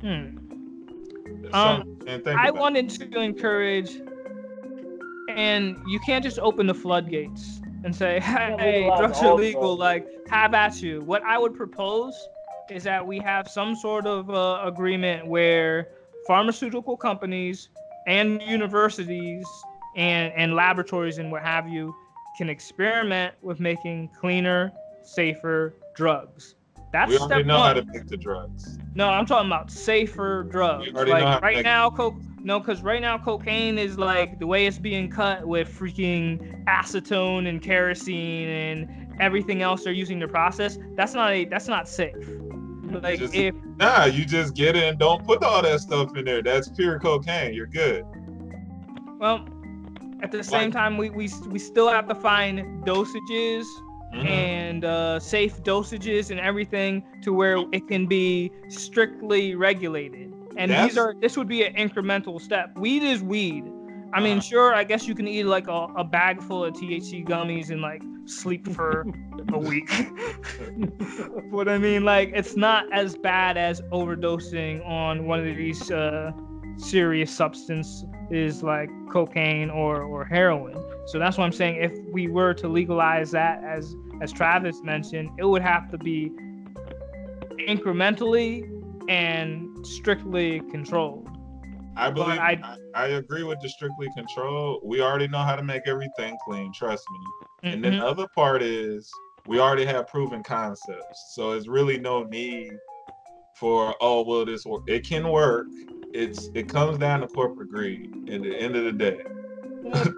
industry? I wanted to encourage, and you can't just open the floodgates and say, hey, drugs are legal, like, have at you. What I would propose is that we have some sort of agreement where pharmaceutical companies and universities and laboratories and what have you can experiment with making cleaner, safer drugs. We already know how to pick the drugs. No, I'm talking about safer drugs. Because right now cocaine is like, the way it's being cut with freaking acetone and kerosene and everything else they're using to process, that's not safe. Like, you just get it and don't put all that stuff in there. That's pure cocaine. You're good. Well, at the same time, we still have to find dosages and safe dosages and everything to where it can be strictly regulated. And this would be an incremental step. Weed is weed. I mean, sure, I guess you can eat like a bag full of THC gummies and like sleep for a week. But I mean, like, it's not as bad as overdosing on one of these serious substances like cocaine or heroin. So that's what I'm saying. If we were to legalize that, as Travis mentioned, it would have to be incrementally and strictly controlled. I believe I agree with the strictly controlled. We already know how to make everything clean, trust me. Mm-hmm. And then the other part is we already have proven concepts. So it's really no need for, this work? It can work. It comes down to corporate greed at the end of the day.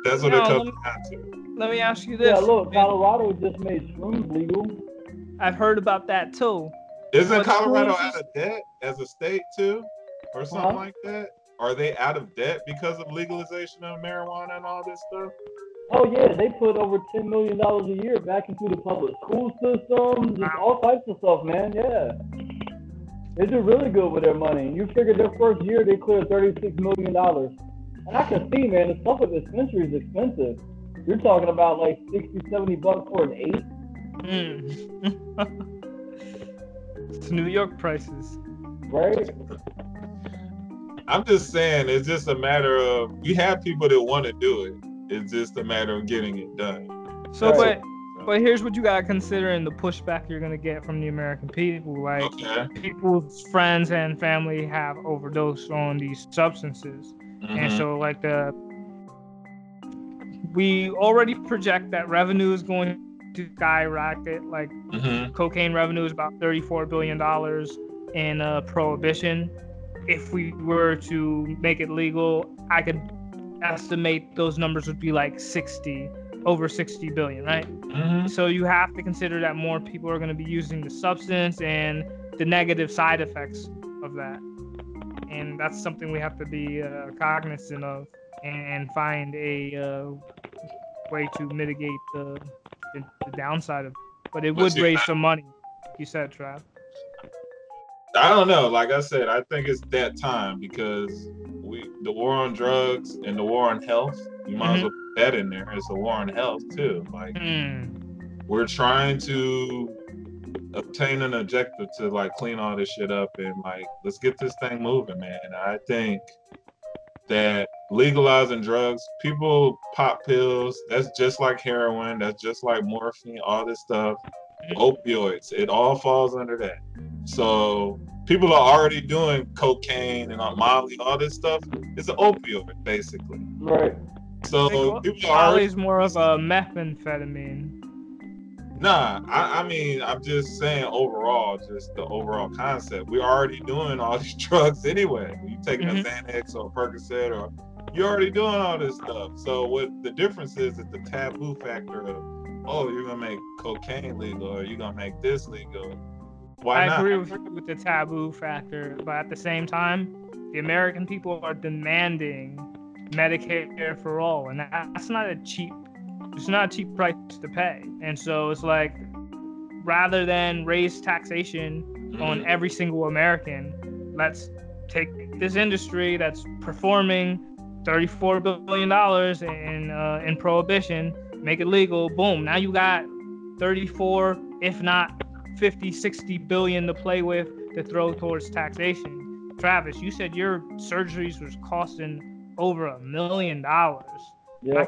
That's what it comes down to. Let me ask you this. Yeah, look, Colorado just made shrooms legal. I've heard about that too. Isn't Colorado out of debt as a state too? Or something like that? Are they out of debt because of legalization of marijuana and all this stuff? Oh yeah, they put over $10 million a year back into the public school systems, just all types of stuff, man. Yeah, they do really good with their money. You figure their first year they clear $36 million, and I can see, man, the stuff at the dispensary is expensive. You're talking about like $60-$70 for an eighth. It's New York prices, right? I'm just saying, it's just a matter of, you have people that want to do it. It's just a matter of getting it done. So, right. But here's what you gotta consider in the pushback you're gonna get from the American people, right? Okay. People's friends and family have overdosed on these substances, and so like we already project that revenue is going to skyrocket. Like cocaine revenue is about $34 billion in prohibition. If we were to make it legal, I could estimate those numbers would be like over 60 billion, right? So you have to consider that more people are going to be using the substance and the negative side effects of that, and that's something we have to be cognizant of and find a way to mitigate the downside of it. But it would raise some money, you said, Trav. I don't know. Like I said, I think it's that time, because the war on drugs and the war on health, you might as well put that in there. It's a war on health too. Like we're trying to obtain an objective to like clean all this shit up and like, let's get this thing moving, man. And I think that legalizing drugs, people pop pills, that's just like heroin, that's just like morphine, all this stuff, opioids, it all falls under that. So people are already doing cocaine and Molly, all this stuff. It's an opioid, basically. Right. So people are always more of a methamphetamine. Nah, I mean, I'm just saying overall, just the overall concept. We're already doing all these drugs anyway. You taking a Xanax or a Percocet, or you're already doing all this stuff. So what the difference is the taboo factor of, oh, you're gonna make cocaine legal, or you're gonna make this legal. Why not? I agree with the taboo factor, but at the same time, the American people are demanding Medicare for all, and that's not a cheap price to pay. And so it's like, rather than raise taxation on every single American, let's take this industry that's performing $34 billion in prohibition, make it legal, boom, now you got 34, if not 50, 60 billion to play with, to throw towards taxation. Travis, you said your surgeries was costing over $1 million. I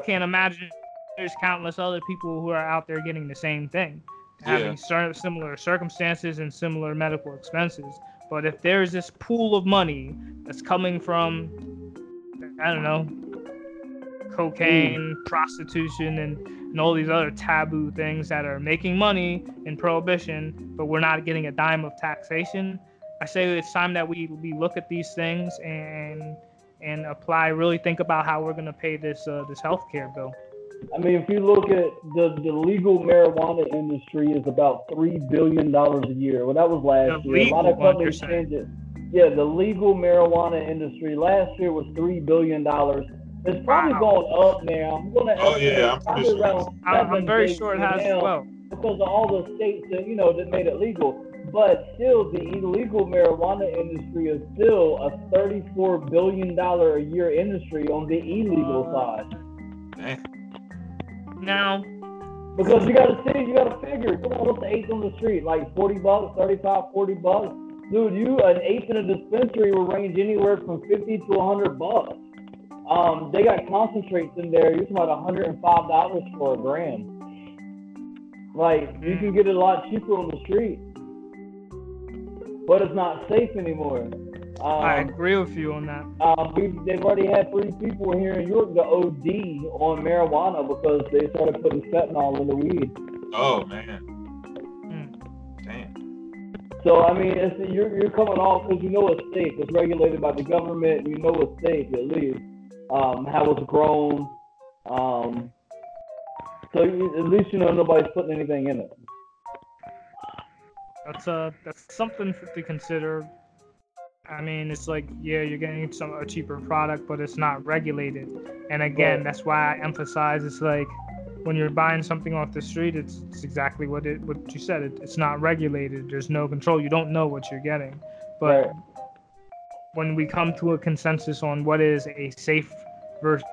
can't imagine there's countless other people who are out there getting the same thing, having similar circumstances and similar medical expenses. But if there's this pool of money that's coming from, I don't know, cocaine, prostitution, and all these other taboo things that are making money in prohibition, but we're not getting a dime of taxation, I say it's time that we look at these things and apply, really think about how we're going to pay this healthcare bill. I mean, if you look at the legal marijuana industry, is about $3 billion a year. Well, that was last year. A lot of companies changed it. Yeah, the legal marijuana industry last year was $3 billion. It's probably going up now. I'm very sure it has as well, because of all the states that made it legal. But still, the illegal marijuana industry is still a $34 billion a year industry on the illegal side. Man. Now, because you gotta figure, come on, what's the eighth on the street? Like $40, $35, $40. Dude, an eighth in a dispensary will range anywhere from $50 to $100. They got concentrates in there. You're talking about $105 for a gram. Like, you can get it a lot cheaper on the street, but it's not safe anymore. I agree with you on that. They've already had 3 people here in York to OD on marijuana because they started putting fentanyl in the weed. Oh man. Damn. So I mean, you're coming off because you know it's safe. It's regulated by the government. You know it's safe at least. How it's grown, so at least nobody's putting anything in it. That's something to consider. I mean, it's like, yeah, you're getting a cheaper product, but it's not regulated. And again, that's why I emphasize, it's like, when you're buying something off the street, it's exactly what you said. It's not regulated. There's no control. You don't know what you're getting. But when we come to a consensus on what is a safe version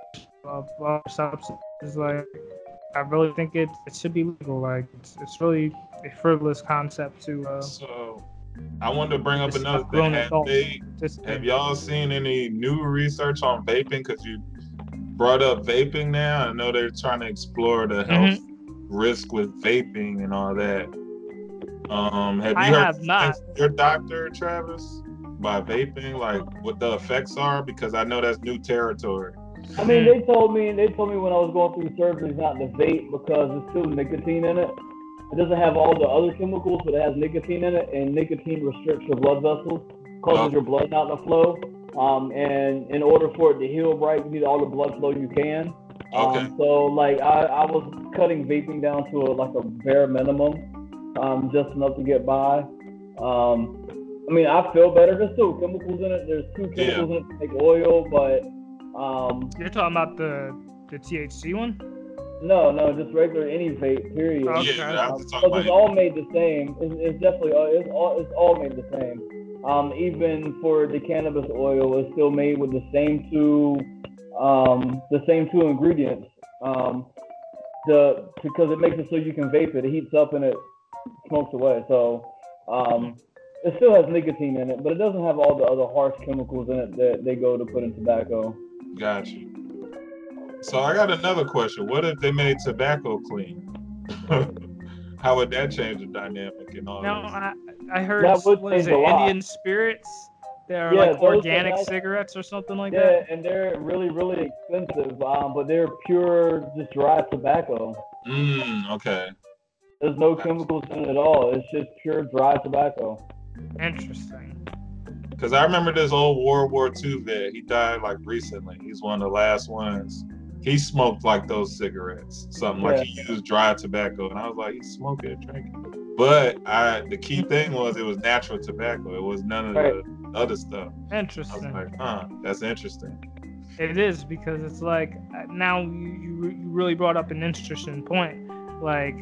of substances, like, I really think it should be legal. Like, it's really a frivolous concept to. So, I wanted to bring up another thing. Have y'all seen any new research on vaping? Because you brought up vaping now. I know they're trying to explore the health risk with vaping and all that. Have you heard your doctor, Travis, by vaping, like what the effects are? Because I know that's new territory. I mean, they told me when I was going through surgery not to vape because there's still nicotine in it. It doesn't have all the other chemicals, but it has nicotine in it, and nicotine restricts your blood vessels, causes your blood not to flow. And in order for it to heal right, you need all the blood flow you can. So, like, I was cutting vaping down to a bare minimum, just enough to get by. I mean, I feel better. There's still chemicals in it. There's two chemicals in it to make oil, but... You're talking about the THC one? No, just regular any vape, period. Okay. Because it's all made the same. It's definitely it's all made the same. Even for the cannabis oil, it's still made with the same two ingredients. Because it makes it so you can vape it. It heats up and it smokes away. So it still has nicotine in it, but it doesn't have all the other harsh chemicals in it that they go to put in tobacco. Gotcha. So I got another question. What if they made tobacco clean? How would that change the dynamic and all that? I heard, Indian Spirits? They're like organic cigarettes or something like that? Yeah, and they're really, really expensive, but they're pure, just dry tobacco. Okay. There's no chemicals in it at all. It's just pure, dry tobacco. Interesting. Because I remember this old World War II vet. He died, recently. He's one of the last ones. He smoked, those cigarettes. He used dry tobacco. And I was like, he's smoking, drinking it. But the key thing was it was natural tobacco. It was none of the other stuff. Interesting. I was like, that's interesting. It is, because it's like, now you really brought up an interesting point. Like,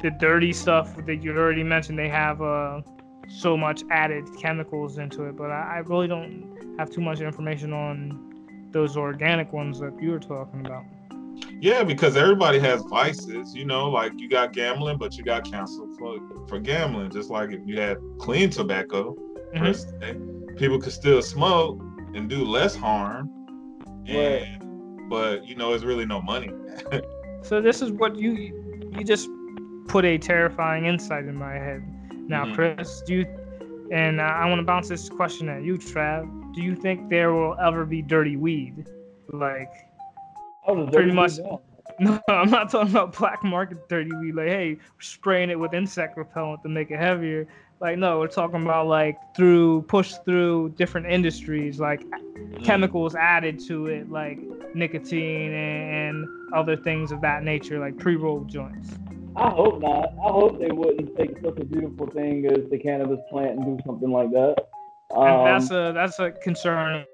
the dirty stuff that you already mentioned, they have so much added chemicals into it. But I really don't have too much information on those organic ones that you were talking about. Yeah, because everybody has vices, you got gambling, but you got counsel for gambling. Just like if you had clean tobacco, people could still smoke and do less harm. But, it's really no money. So this is what you just put a terrifying insight in my head. Now, Chris, I want to bounce this question at you, Trav. Do you think there will ever be dirty weed? Pretty much. No, I'm not talking about black market dirty weed. Hey, we're spraying it with insect repellent to make it heavier. No, we're talking about push through different industries, chemicals added to it, nicotine and other things of that nature, pre-roll joints. I hope not. I hope they wouldn't take such a beautiful thing as the cannabis plant and do something like that. And that's a concern.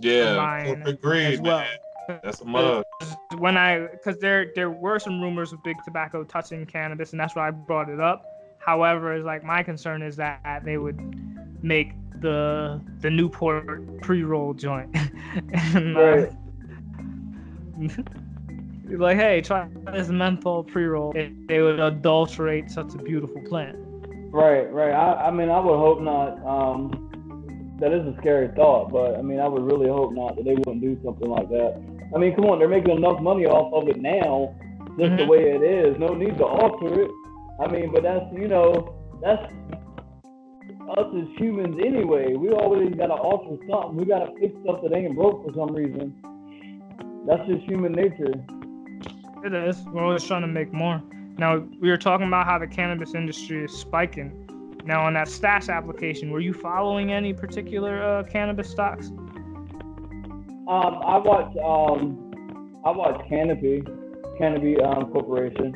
Yeah, agreed, well. Man. That's a mug. Because there were some rumors of big tobacco touching cannabis, and that's why I brought it up. However, it's my concern is that they would make the Newport pre-roll joint. And, hey, try this menthol pre-roll. They would adulterate such a beautiful plant. Right. I would hope not. That is a scary thought, but I would really hope not that they wouldn't do something like that. Come on, they're making enough money off of it now, just the way it is. No need to alter it. But that's, that's us as humans anyway. We always got to alter something. We got to fix stuff that ain't broke for some reason. That's just human nature. It is. We're always trying to make more. Now, we were talking about how the cannabis industry is spiking. Now, on that stash application, were you following any particular cannabis stocks? I watch Canopy Corporation.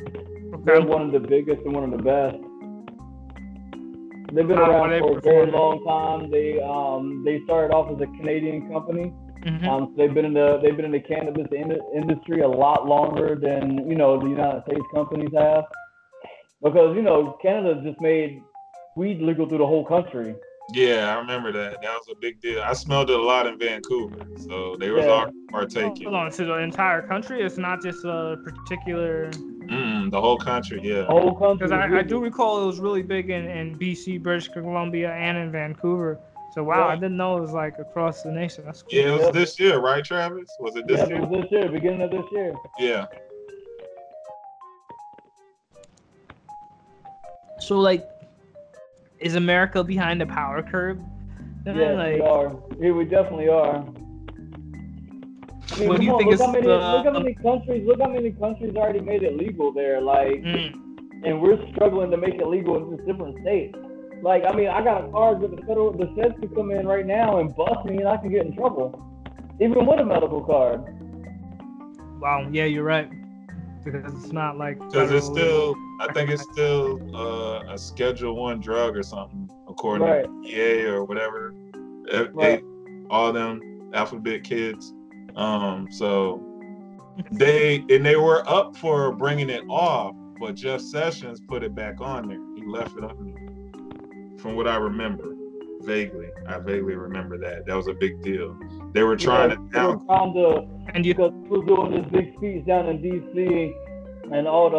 Okay. They're one of the biggest and one of the best. They've been around for a very long time. They started off as a Canadian company. Mm-hmm. So they've been in the cannabis industry a lot longer than, you know, the United States companies have, because, you know, Canada just made weed legal through the whole country. Yeah, I remember that. That was a big deal. I smelled it a lot in Vancouver, so they was all partaking. Hold on, to the entire country? It's not just a particular... the whole country, yeah. The whole country. Because I do recall it was really big in BC, British Columbia, and in Vancouver. So, wow, yeah. I didn't know it was, like, across the nation. That's cool. Yeah, it was this year, right, Travis? Was it this year? It was this year, beginning of this year. Yeah. So, like, is America behind the power curve? Yes, like, we are. Yeah, we definitely are. I mean, what do you think? Look how many countries already made it legal there. Like, and we're struggling to make it legal in just different states. Like, I mean, I got cars with the feds to come in right now and bust me, and I can get in trouble, even with a medical card. Wow. Yeah, you're right. Because it's not like... Because it's still, I think it's still a Schedule 1 drug or something, according to EA or whatever. Right. All them alphabet kids. So they were up for bringing it off, but Jeff Sessions put it back on there. He left it on there, from what I remember. I vaguely remember that. That was a big deal. They were trying because he was doing this big speech down in D.C. and all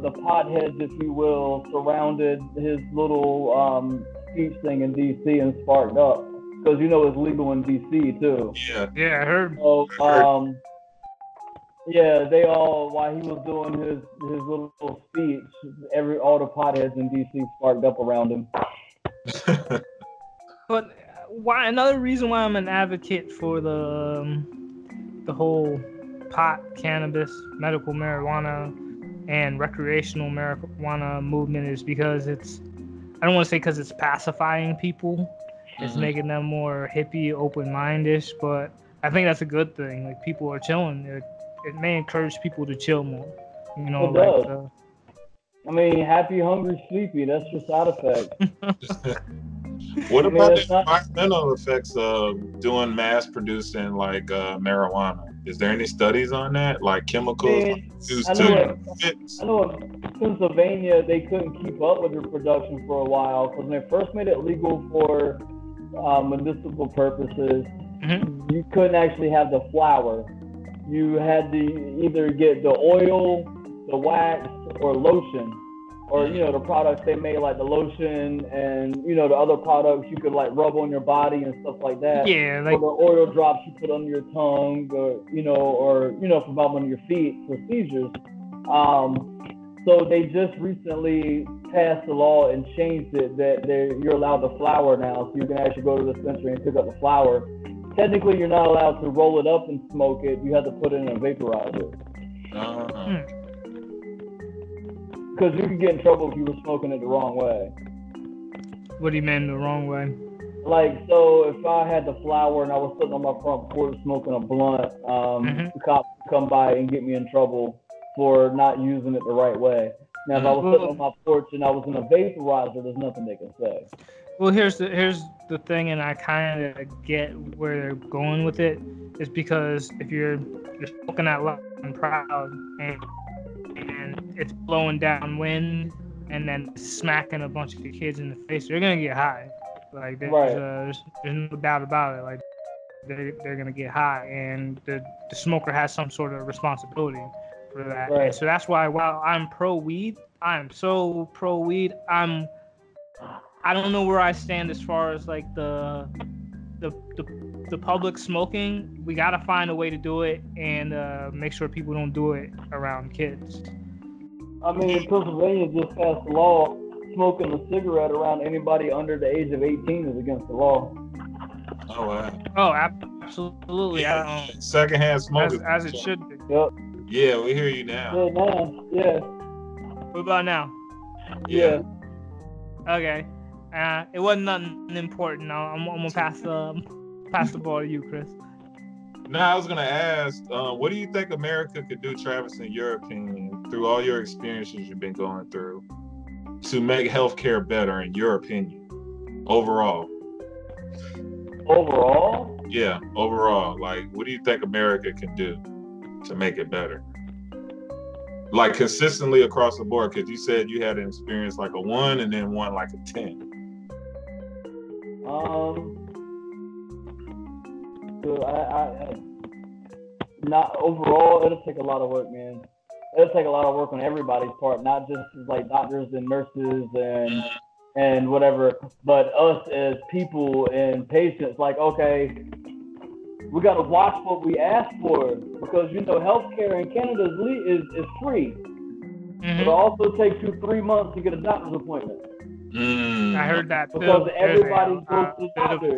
the potheads, if you will, surrounded his little speech thing in D.C. and sparked up, because, you know, it's legal in D.C. too. Yeah, I heard. So, they all, while he was doing his little speech, all the potheads in D.C. sparked up around him. But why? Another reason why I'm an advocate for the whole pot, cannabis, medical marijuana, and recreational marijuana movement is because I don't want to say because it's pacifying people, it's making them more hippie, open-minded, but I think that's a good thing. Like, people are chilling. It may encourage people to chill more. You know, I mean, happy, hungry, sleepy, that's your side effect. What about the environmental effects of doing mass producing, like, marijuana? Is there any studies on that? Like, chemicals? I know in Pennsylvania, they couldn't keep up with their production for a while, because when they first made it legal for medicinal purposes, you couldn't actually have the flower. You had to either get the oil, the wax, or lotion, or, you know, the products they made, like the lotion and, you know, the other products you could, like, rub on your body and stuff like that. Yeah, like, or the oil drops you put on your tongue, or from on your feet for seizures. So they just recently passed a law and changed it that you're allowed the flower now, so you can actually go to the dispensary and pick up the flower. Technically, you're not allowed to roll it up and smoke it. You have to put it in a vaporizer. Because you could get in trouble if you were smoking it the wrong way. What do you mean, the wrong way? Like, so if I had the flower and I was sitting on my front porch smoking a blunt, the cops would come by and get me in trouble for not using it the right way. Now, if I was sitting on my porch and I was in a vaporizer, there's nothing they can say. Well, here's the thing, and I kind of get where they're going with it, is because if you're smoking that loud and proud, and it's blowing downwind and then smacking a bunch of the kids in the face, they're gonna get high. Like, there's no doubt about it. Like, they're gonna get high, and the smoker has some sort of responsibility for that. Right. And so that's why, while I'm pro weed, I'm so pro weed. I don't know where I stand as far as, like, the public smoking. We gotta find a way to do it and make sure people don't do it around kids. I mean, Pennsylvania just passed a law, smoking a cigarette around anybody under the age of 18 is against the law. Oh, wow. Oh, absolutely. Yeah. Secondhand smoking. As it should be. Yep. Yeah, we hear you now. Yeah, man. Yeah. What about now? Yeah. Okay. It wasn't nothing important. I'm gonna pass the ball to you, Chris. No, I was gonna ask, what do you think America could do, Travis, in your opinion, through all your experiences you've been going through, to make healthcare better, in your opinion, overall? Overall? Yeah, overall. Like, what do you think America can do to make it better? Like, consistently across the board, because you said you had an experience like a 1 and then one like a 10. So I not overall, it'll take a lot of work, man. It'll take a lot of work on everybody's part, not just like doctors and nurses and whatever, but us as people and patients. Like, okay, we got to watch what we ask for, because, you know, healthcare in Canada is free. Mm-hmm. But it also takes you 3 months to get a doctor's appointment. Mm. I heard that too. Because everybody goes to the doctor.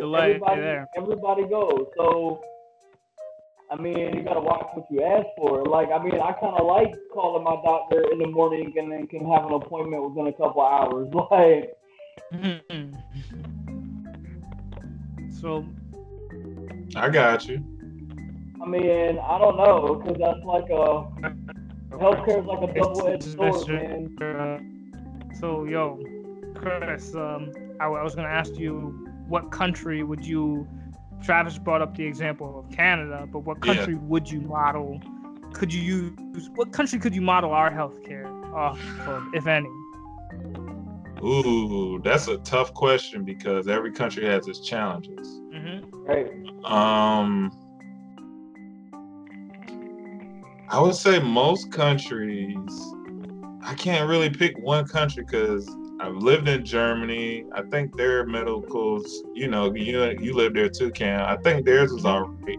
Everybody goes. So, I mean, you got to watch what you ask for. Like, I mean, I kind of like calling my doctor in the morning and then can have an appointment within a couple of hours. Like, so I got you. I mean, I don't know, because that's like a healthcare is like a double-edged sword, man. So, yo, Chris, I was gonna ask you, what country would you? Travis brought up the example of Canada, but what country would you model? Could you use? What country could you model our healthcare off of, if any? Ooh, that's a tough question, because every country has its challenges. Mm-hmm. Right. I would say most countries. I can't really pick one country, because I've lived in Germany. I think their medicals, you know, you live there too, Cam. I think theirs was all right.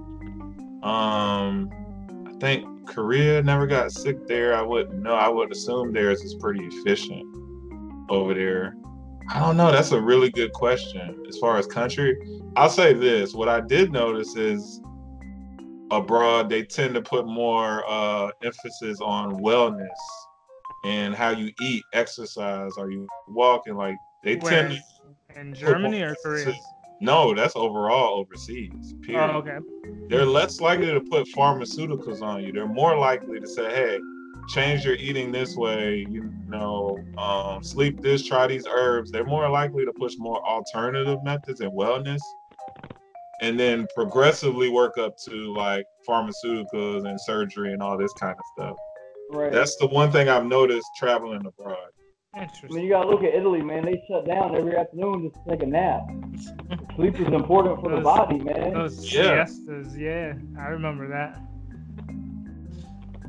I think Korea never got sick there. I wouldn't know. I would assume theirs is pretty efficient over there. I don't know. That's a really good question. As far as country, I'll say this. What I did notice is abroad, they tend to put more emphasis on wellness. And how you eat, exercise, are you walking? Like, they tend to. In Germany or Korea? No, that's overall overseas. Period. Oh, okay. They're less likely to put pharmaceuticals on you. They're more likely to say, hey, change your eating this way, you know, sleep this, try these herbs. They're more likely to push more alternative methods and wellness, and then progressively work up to like pharmaceuticals and surgery and all this kind of stuff. Right. That's the one thing I've noticed traveling abroad. Interesting. I mean, you gotta look at Italy, man. They shut down every afternoon just to take a nap. Sleep is important for the body, man. Those siestas, I remember that.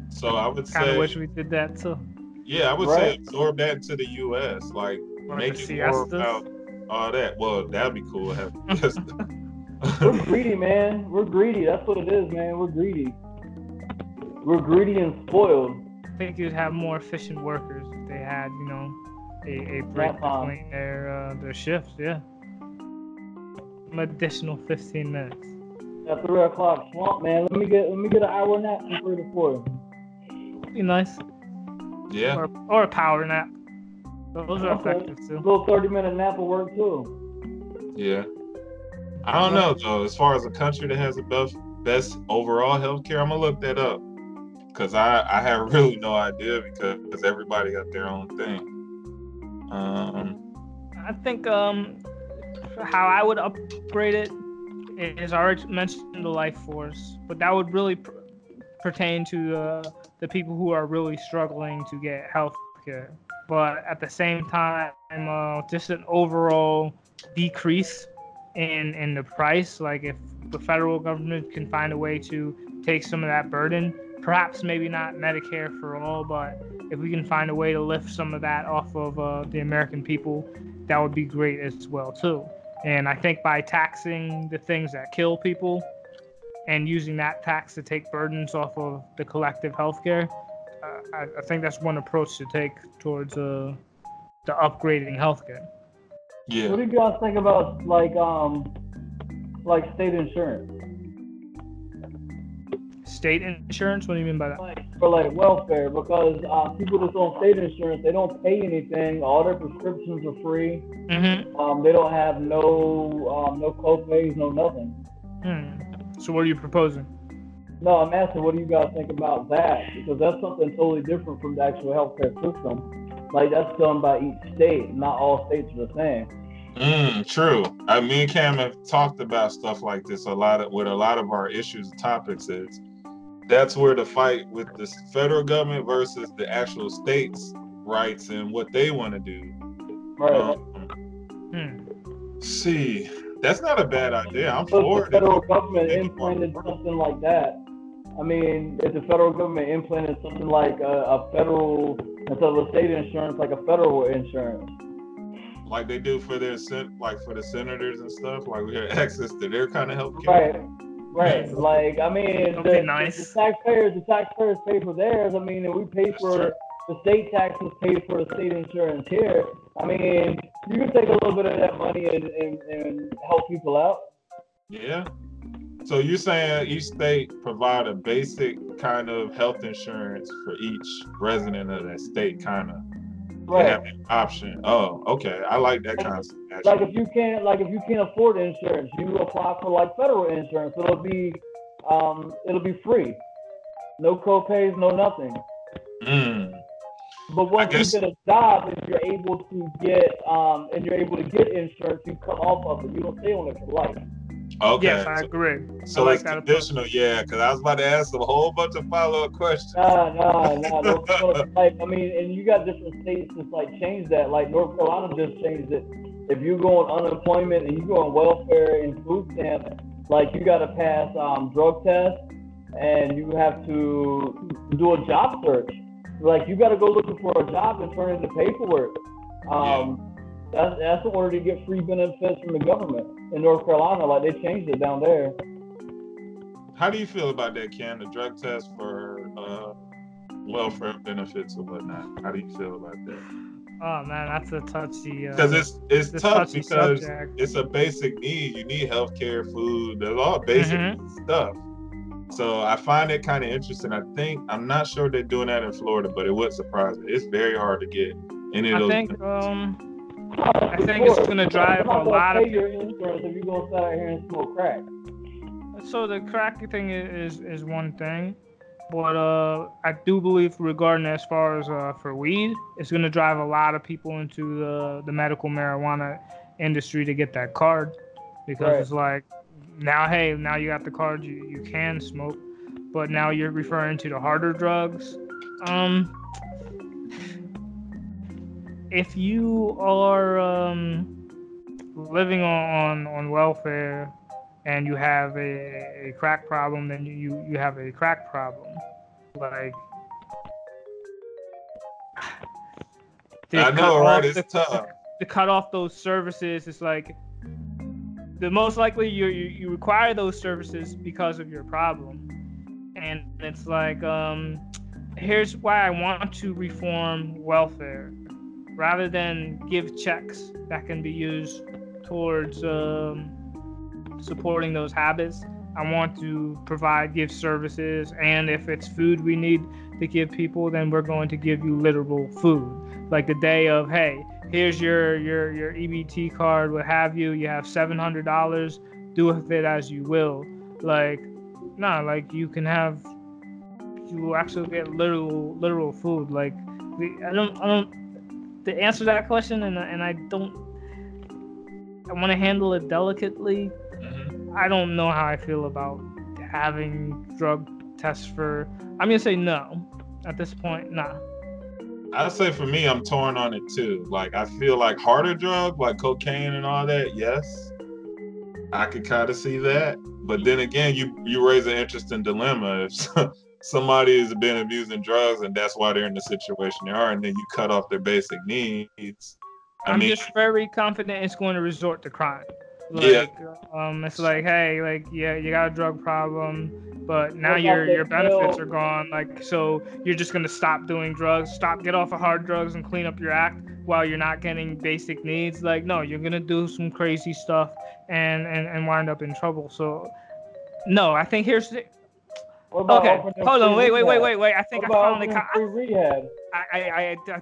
So I would say, kind of wish we did that too. Yeah, I would say absorb that into the U.S. Like, make it more about all that. Well, that'd be cool. We're greedy, man. We're greedy. That's what it is, man. We're greedy. We're greedy and spoiled. I think you'd have more efficient workers if they had, you know, a break between their shifts, An additional 15 minutes. At 3 o'clock swamp, man. Let me get an hour nap from 3 to 4. That'd be nice. Yeah. Or a power nap. Those are effective, too. A little 30-minute nap will work, too. Yeah. I don't know, though. As far as a country that has the best overall healthcare, I'm going to look that up. Because I have really no idea, because everybody got their own thing. I think how I would upgrade it is, I already mentioned the life force, but that would really pertain to the people who are really struggling to get health care. But at the same time, just an overall decrease in the price. Like, if the federal government can find a way to take some of that burden, perhaps maybe not Medicare for all, but if we can find a way to lift some of that off of the American people, that would be great as well, too. And I think by taxing the things that kill people and using that tax to take burdens off of the collective healthcare, I think that's one approach to take towards the upgrading healthcare. Yeah. What do you guys think about like state insurance? State insurance? What do you mean by that? For like welfare, because people that's on state insurance, they don't pay anything. All their prescriptions are free. Mm-hmm. They don't have no copays, no nothing. Mm. So what are you proposing? No, I'm asking, what do you guys think about that? Because that's something totally different from the actual healthcare system. Like, that's done by each state. Not all states are the same. True. Me and Cam have talked about stuff like this with a lot of our issues and topics is. That's where the fight with the federal government versus the actual states' rights and what they want to do. Right. See, that's not a bad idea. I'm for it. The federal government implanted something like that. I mean, if the federal government implanted something like a federal, instead of a state insurance, like a federal insurance. Like they do for their, like for the senators and stuff, like we have access to their kind of health care. Right. Right, like, I mean, the taxpayers pay for theirs. I mean, if we pay for the state taxes, pay for the state insurance here. I mean, you can take a little bit of that money and help people out. Yeah. So you're saying each state provide a basic kind of health insurance for each resident of that state, kind of. Right. They have an option. Oh, okay. I like that concept. Actually. Like if you can't afford insurance, you apply for like federal insurance. It'll be free. No co-pays, no nothing. But once you get a job and you're able to get insurance, you come off of it. You don't stay on it for life. Okay. Yes, I agree. So it's like conditional, yeah, because I was about to ask a whole bunch of follow-up questions. No. Like, I mean, and you got different states that's like change that. Like North Carolina just changed it. If you go on unemployment and you go on welfare and food stamps, like you got to pass drug tests and you have to do a job search. Like you got to go looking for a job and turn in the paperwork. That's in order to get free benefits from the government in North Carolina. Like they changed it down there. How do you feel about that, Ken? The drug test for welfare benefits or whatnot. How do you feel about that? Oh man, that's a touchy. Because it's tough because subject. It's a basic need. You need healthcare, food. There's all basic stuff. So I find it kind of interesting. I'm not sure they're doing that in Florida, but it would surprise me. It's very hard to get any of those. I think it's going to drive a lot of your insurance if you go sit out here and smoke crack. So the crack thing is one thing, but I do believe regarding as far as for weed, it's going to drive a lot of people into the medical marijuana industry to get that card because it's like now you got the card, you can smoke, but now you're referring to the harder drugs. If you are living on welfare and you have a crack problem, then you have a crack problem. Like, I know, right? It's tough. To cut off those services, it's like the most likely you require those services because of your problem, and it's like here's why I want to reform welfare. Rather than give checks that can be used towards supporting those habits, I want to give services. And if it's food we need to give people, then we're going to give you literal food. Like the day of, hey, here's your EBT card, what have you. You have $700. Do with it as you will. Like, nah, like you will actually get literal food. Like, to answer that question, and I want to handle it delicately. I don't know how I feel about having drug tests for. I'm gonna say no at this point. Nah. I'd say for me, I'm torn on it too. Like I feel like harder drugs, like cocaine and all that. Yes, I could kind of see that, but then again, you raise an interesting dilemma. If somebody has been abusing drugs and that's why they're in the situation they are, and then you cut off their basic needs. I'm just very confident it's going to resort to crime. Like, it's like, hey, like, yeah, you got a drug problem, but now your benefits are gone. Like, so you're just going to stop doing drugs, get off of hard drugs and clean up your act while you're not getting basic needs. Like, no, you're going to do some crazy stuff and wind up in trouble. So, no, I think here's the... Okay, hold on, wait. I think I found I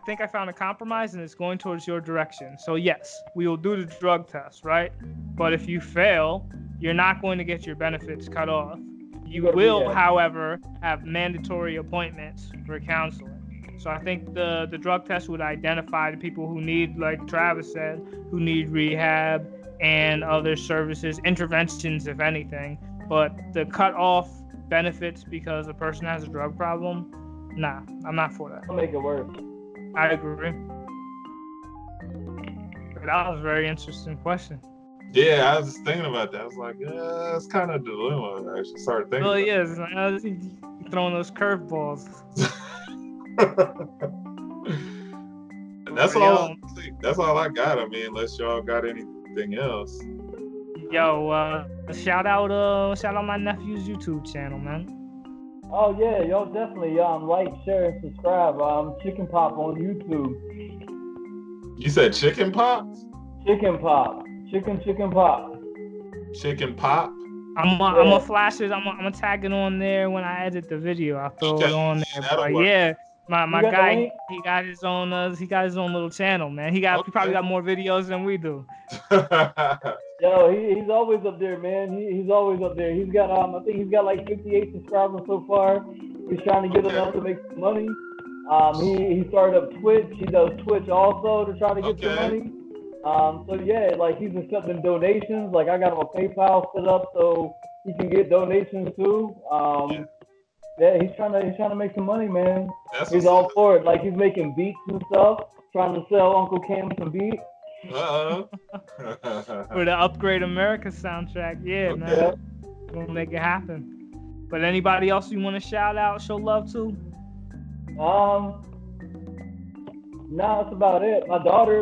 think I found a compromise, and it's going towards your direction. So yes, we will do the drug test, right? But if you fail, you're not going to get your benefits cut off. You will, however, have mandatory appointments for counseling. So I think the drug test would identify the people who need, like Travis said, who need rehab and other services, interventions, if anything. But the cutoff benefits because a person has a drug problem, nah, I'm not for that. I'll make it work. I agree. That was a very interesting question. Yeah, I was just thinking about that. I was like, it's kind of a dilemma. I should start thinking. Well, it is. I was throwing those curveballs. That's all I got. I mean, unless y'all got anything else. Yo, shout out my nephew's YouTube channel, man. Oh yeah, y'all definitely like, share, and subscribe. Chicken Pop on YouTube. You said Chicken Pop? Chicken Pop. Chicken Pop. Chicken Pop? I'm gonna flash it. I'm gonna tag it on there when I edit the video. I'll throw it on there. But yeah, my guy, he got his own little channel, man. He probably got more videos than we do. Yo, he's always up there, man. He's always up there. He's got I think he's got like 58 subscribers so far. He's trying to get enough to make some money. He started up Twitch. He does Twitch also to try to get some money. So yeah, like he's accepting donations. Like I got him a PayPal set up so he can get donations too. Yeah, he's trying to make some money, man. He's all for it. Like he's making beats and stuff, trying to sell Uncle Cam some beats. For the Upgrade America soundtrack, man. We'll make it happen. But anybody else you want to shout out, show love to? No, that's about it. My daughter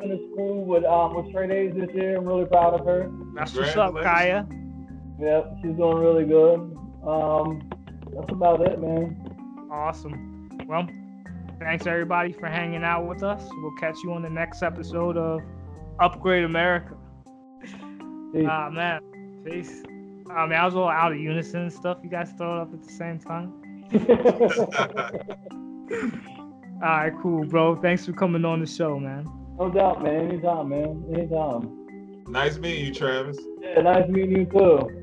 finished school with straight A's this year. I'm really proud of her. That's what's up, Kaya. Yep, she's doing really good. That's about it, man. Awesome. Well, thanks everybody for hanging out with us. We'll catch you on the next episode of Upgrade America. Ah, man. Peace. I mean, I was all out of unison and stuff. You guys throw it up at the same time. All right, cool, bro. Thanks for coming on the show, man. No doubt, man. Anytime, man. Nice meeting you, Travis. Yeah, nice meeting you, too.